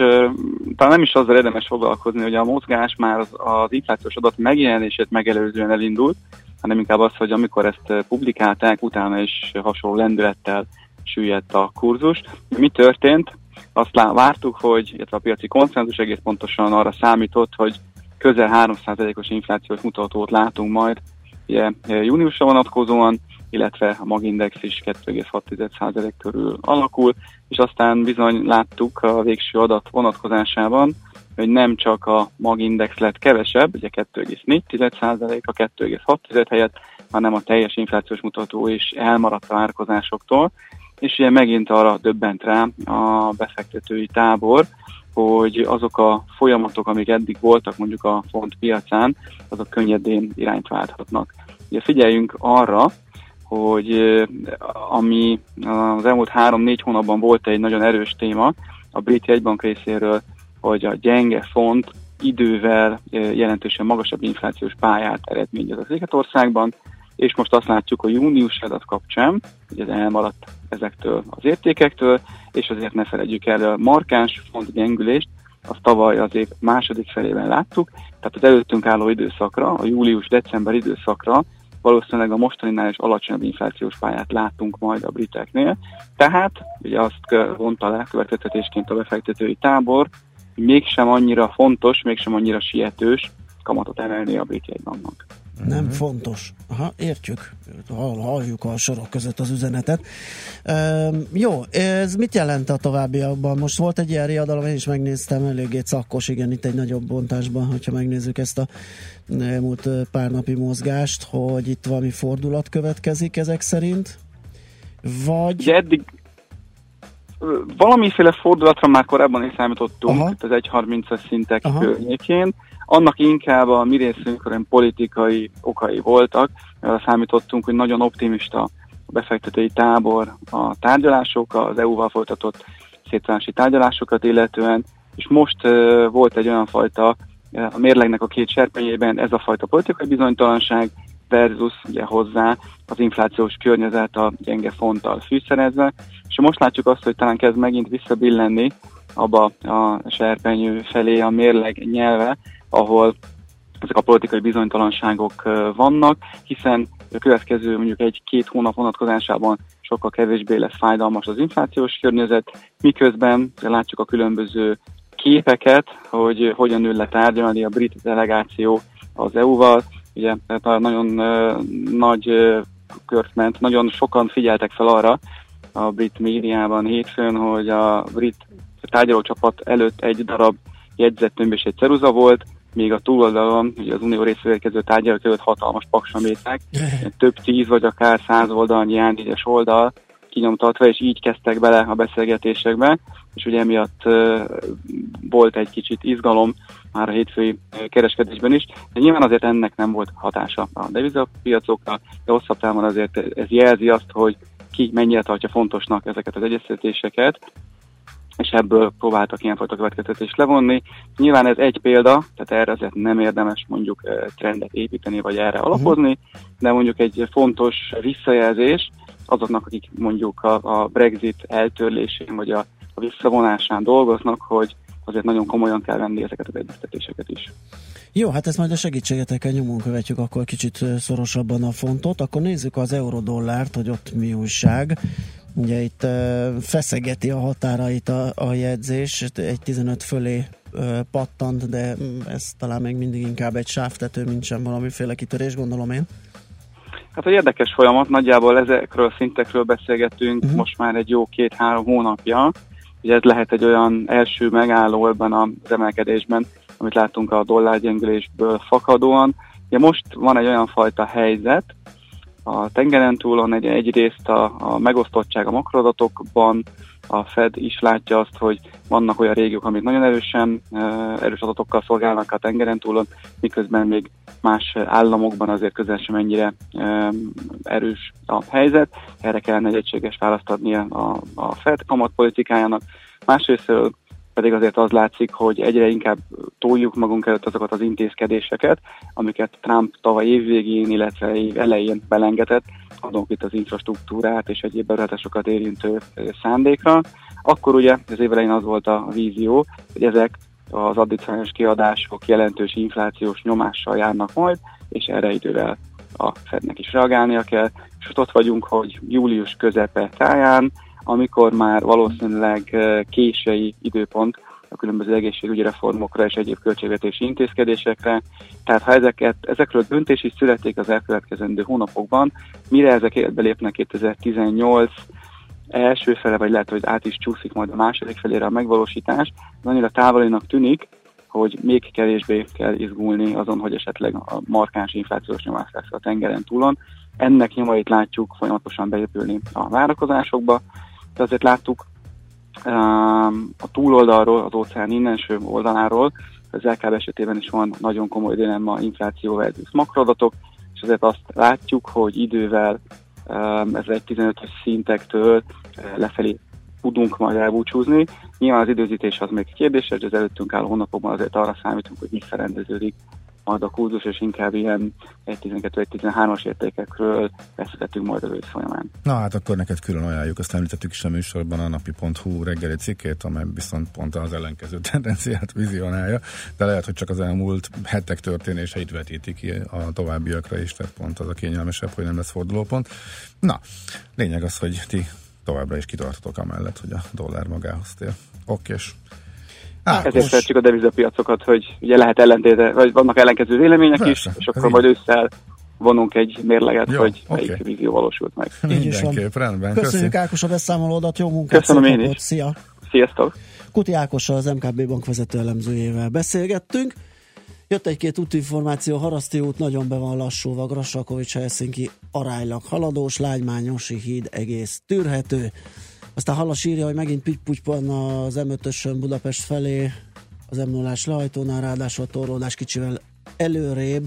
talán nem is azzal érdemes foglalkozni, hogy a mozgás már az inflációs adat megjelenését megelőzően elindult, hanem inkább az, hogy amikor ezt publikálták, utána is hasonló lendülettel süllyedt a kurzus. Mi történt? Azt vártuk, hogy illetve a piaci konszenzus egész pontosan arra számított, hogy közel 3%-os inflációs mutatót látunk majd júniusra vonatkozóan, illetve a magindex is 2,6% körül alakul, és aztán bizony láttuk a végső adat vonatkozásában, hogy nem csak a magindex lett kevesebb, ugye 2,4% a 2,6 helyett, hanem a teljes inflációs mutató is elmaradt a várakozásoktól, és ugye megint arra döbbent rá a befektetői tábor, hogy azok a folyamatok, amik eddig voltak mondjuk a font piacán, azok könnyedén irányt válthatnak. Ugye figyeljünk arra, hogy ami az elmúlt 3-4 hónapban volt egy nagyon erős téma a brit jegybank részéről, hogy a gyenge font idővel jelentősen magasabb inflációs pályát eredményez a Szigetországban, és most azt látjuk, hogy június adat kapcsán, hogy ez elmaradt ezektől az értékektől, és azért ne felejtjük el, a markáns fontgyengülést, azt tavaly az év második felében láttuk, tehát az előttünk álló időszakra, a július-december időszakra valószínűleg a mostaninál is alacsonyabb inflációs pályát látunk majd a briteknél, tehát ugye azt vonta le következtetésként a befektetői tábor, hogy mégsem annyira fontos, mégsem annyira sietős kamatot emelni a brit jegybanknak. Nem fontos. Aha, értjük. Halljuk a sorok között az üzenetet. Jó, ez mit jelent a továbbiakban? Most volt egy ilyen riadalom, én is megnéztem, eléggé szakkos, igen, itt egy nagyobb bontásban, hogyha megnézzük ezt a elmúlt pár napi mozgást, hogy itt valami fordulat következik ezek szerint, vagy... Valamiféle fordulatra már korábban is számítottunk, itt az 1.30-as szintek környékén. Annak inkább a mi részünkön politikai okai voltak. Számítottunk, hogy nagyon optimista befektetői tábor a tárgyalások, az EU-val folytatott szétválási tárgyalásokat illetően, és most volt egy olyan fajta, a mérlegnek a két serpenyében ez a fajta politikai bizonytalanság versus ugye hozzá az inflációs környezet a gyenge fonttal fűszerezve, és most látjuk azt, hogy talán kezd megint visszabillenni abba a serpenyő felé a mérleg nyelve, ahol ezek a politikai bizonytalanságok vannak, hiszen a következő mondjuk egy-két hónap vonatkozásában sokkal kevésbé lesz fájdalmas az inflációs környezet, miközben látjuk a különböző képeket, hogy hogyan ül le tárgyalni a brit delegáció az EU-val. Ugye nagyon nagy kört ment, nagyon sokan figyeltek fel arra a brit médiában hétfőn, hogy a brit tárgyalócsapat előtt egy darab jegyzettömb és egy ceruza volt, még a túloldalon, ugye az unió részéről érkező tárgyalók előtt hatalmas paksaméták, több 10 vagy akár 100 oldalnyi A4-es oldal kinyomtatva, és így kezdtek bele a beszélgetésekbe, és ugye emiatt volt egy kicsit izgalom már a hétfői kereskedésben is, de nyilván azért ennek nem volt hatása a devizapiacokra, de hosszabb távon azért ez jelzi azt, hogy ki mennyire tartja fontosnak ezeket az egyeztetéseket, és ebből próbáltak ilyenfajta következtetést levonni. Nyilván ez egy példa, tehát erre azért nem érdemes mondjuk trendet építeni, vagy erre alapozni, de mondjuk egy fontos visszajelzés azoknak, akik mondjuk a Brexit eltörlésén, vagy a visszavonásán dolgoznak, hogy azért nagyon komolyan kell venni ezeket az egyeztetéseket is. Jó, hát ezt majd a segítségetekkel nyomon követjük akkor kicsit szorosabban a fontot. Akkor nézzük az euró-dollárt, hogy ott mi újság. Ugye itt feszegeti a határait a jegyzés, egy 15 fölé pattant, de ez talán még mindig inkább egy sávtető, mint sem valamiféle kitörés, gondolom én. Hát egy érdekes folyamat, nagyjából ezekről a szintekről beszélgetünk most már egy jó 2-3 hónapja, ugye ez lehet egy olyan első megálló ebben az emelkedésben, amit láttunk a dollárgyengülésből fakadóan. Ugye most van egy olyan fajta helyzet a tengeren túlon, egyrészt a megosztottság a makroadatokban, a Fed is látja azt, hogy vannak olyan régiók, amik nagyon erős adatokkal szolgálnak a tengeren túlon, miközben még más államokban azért közel sem ennyire erős a helyzet. Erre kellene egy egységes választ adnia a Fed kamatpolitikájának. Másrészt pedig azért az látszik, hogy egyre inkább toljuk magunk előtt azokat az intézkedéseket, amiket Trump tavaly évvégén, illetve év elején belengetett, adunk itt az infrastruktúrát és egyéb beruházásokat érintő szándékra. Akkor ugye az év elején az volt a vízió, hogy ezek az addicionális kiadások jelentős inflációs nyomással járnak majd, és erre idővel a Fednek is reagálnia kell. És ott vagyunk, hogy július közepe táján, amikor már valószínűleg késői időpont a különböző egészségügyi reformokra és egyéb költségvetési intézkedésekre. Tehát ha ezekről döntés is születik az elkövetkezendő hónapokban, mire ezek életbe lépnek 2018 első fele, vagy lehet, hogy át is csúszik majd a második felére a megvalósítás, de annyira távolinak tűnik, hogy még kevésbé kell izgulni azon, hogy esetleg a markáns inflációs nyomás lesz a tengeren túlon. Ennek nyomait látjuk folyamatosan beépülni a várakozásokba, de azért láttuk a túloldalról, az óceán innenső oldaláról, az LKB esetében is van nagyon komoly dilemma infláció versus makroadatok, és azért azt látjuk, hogy idővel ez egy 15-ös szintektől lefelé tudunk majd elbúcsúzni. Nyilván az időzítés az még kérdéses, de az előttünk álló hónapokban azért arra számítunk, hogy visszarendeződik majd a kurzus, és inkább ilyen 1.12-1.13-as értékekről beszélhetünk majd az ősz folyamán. Na hát akkor neked külön ajánljuk, azt említettük is a műsorban a napi.hu reggeli cikkét, amely viszont pont az ellenkező tendenciát vizionálja, de lehet, hogy csak az elmúlt hetek történéseit vetíti ki a továbbiakra is, tehát pont az a kényelmesebb, hogy nem lesz fordulópont. Na, lényeg az, hogy ti továbbra is kitartotok amellett, hogy a dollár magához tér. Okés. Ezért szeretjük a devizapiacokat, hogy ugye lehet ellentéte, vagy vannak ellenkező vélemények persze, is, és akkor majd ősszel vonunk egy mérleget, jó, hogy melyik vízió valósult meg. Mindenképp, rendben. Köszönjük Ákos a beszámolódat, jó munkát! Köszönöm én is! Szia. Sziasztok! Kuti Ákossal, az MKB bank vezető elemzőjével beszélgettünk. Jött egy-két útinformáció, Haraszti út nagyon be van lassúva, Grassalkovics-Helsinki aránylag haladós, Lágymányosi híd egész tűrhető, Aztán Halas írja, hogy megint pitty-putypan az M5-ösön Budapest felé az M0-ás lehajtónál, ráadásul a torlódás kicsivel előrébb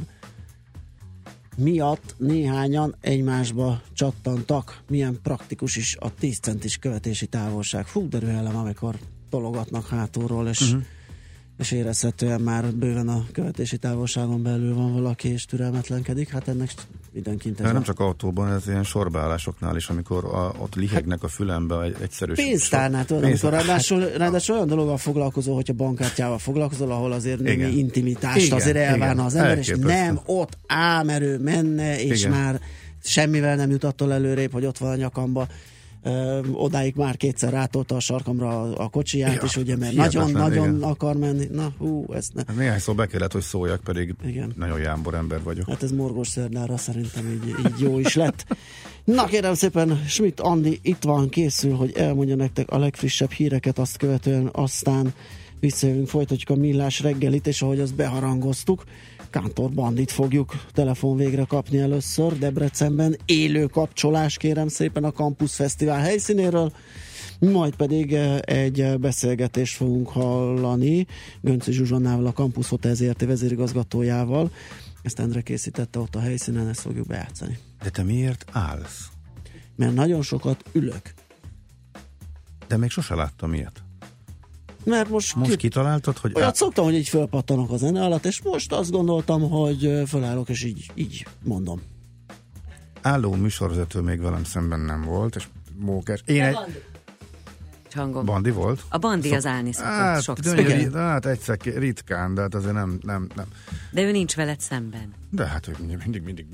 miatt néhányan egymásba csattantak. Milyen praktikus is a 10 centis követési távolság. Fú, de rühellem, amikor tologatnak hátulról, és érezhetően már bőven a követési távolságon belül van valaki, és türelmetlenkedik. Hát ennek időnként ez nem csak autóban, ez ilyen sorbeállásoknál is, amikor ott lihegnek a fülembe egy egyszerűs... Pénztárnál, ráadásul olyan dologgal foglalkozol, hogyha bankkártyával foglalkozol, ahol azért némi intimitást azért elvárna az ember, és nem ott ámerő menne, és már semmivel nem jut attól előrébb, hogy ott van a nyakamba. Odáig már kétszer rátolta a sarkamra a kocsiját, és ugye, mert nagyon-nagyon akar menni. Na, hú, ez ne. Néhány szó be kellett, hogy szóljak, pedig nagyon jámbor ember vagyok. Hát ez morgós szerdára szerintem így jó is lett. Na, kérem szépen, Schmidt Andi itt van, készül, hogy elmondja nektek a legfrissebb híreket, azt követően aztán visszajövünk, folytatjuk a Millás reggelit, és ahogy azt beharangoztuk, Kántor Bandit fogjuk telefon végre kapni először Debrecenben. Élő kapcsolás, kérem szépen, a Campus Fesztivál helyszínéről, majd pedig egy beszélgetést fogunk hallani Gönczi Zsuzsannával, a Campus Hotel Zrt. Vezérigazgatójával. Ezt Endre készítette ott a helyszínen, ezt fogjuk bejátszani. De te miért állsz? Mert nagyon sokat ülök. De még sose láttam ilyet. Mert most kitaláltad, hogy... Olyat szoktam, hogy így fölpattanok a zene alatt, és most azt gondoltam, hogy fölállok, és így mondom. Álló műsorvezető még velem szemben nem volt, és mókás. Bandi volt? A Bandi az állni szokott. Hát egyszer ritkán, de hát azért nem. De ő nincs veled szemben. De hát ő mindig.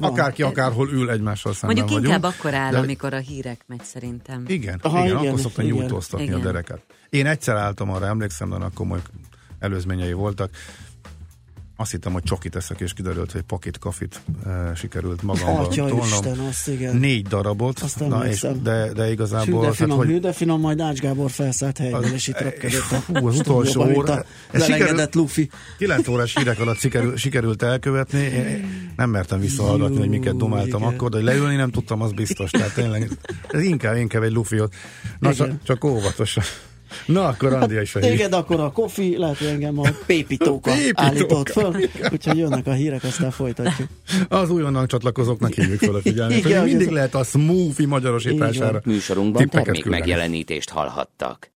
Akárki akárhol ül, egymással szemben vagyunk. Mondjuk inkább akkor áll, amikor a hírek megy, szerintem. Igen, akkor szoktam nyújtóztatni a dereket. Én egyszer álltam arra, emlékszem, de annak komoly előzményei voltak. Azt hittem, hogy csokit eszek, és kiderült, hogy pakit kafit sikerült magamba tolnom. 4 darabot. De igazából... Hű de finom, majd Ács Gábor felszállt helyben, és itt röpkedett. Az utolsó óra. Ez sikerült, Luffy. 9 órás hírek alatt sikerült elkövetni. Én nem mertem visszahallgatni, hogy miket domáltam akkor, de hogy leülni nem tudtam, az biztos. Tehát tényleg, ez inkább egy Luffy-ot. Na, csak óvatosan. Na, akkor Andi is felhívja. Téged akkor a kofi, lehet, hogy engem a pépítóka állított föl, úgyhogy jönnek a hírek, aztán folytatjuk. Az újonnan csatlakozóknak hívjuk fel a figyelmet, hogy mindig lehet a smoothie magyarosítására. Műsorunkban termék megjelenítést hallhattak.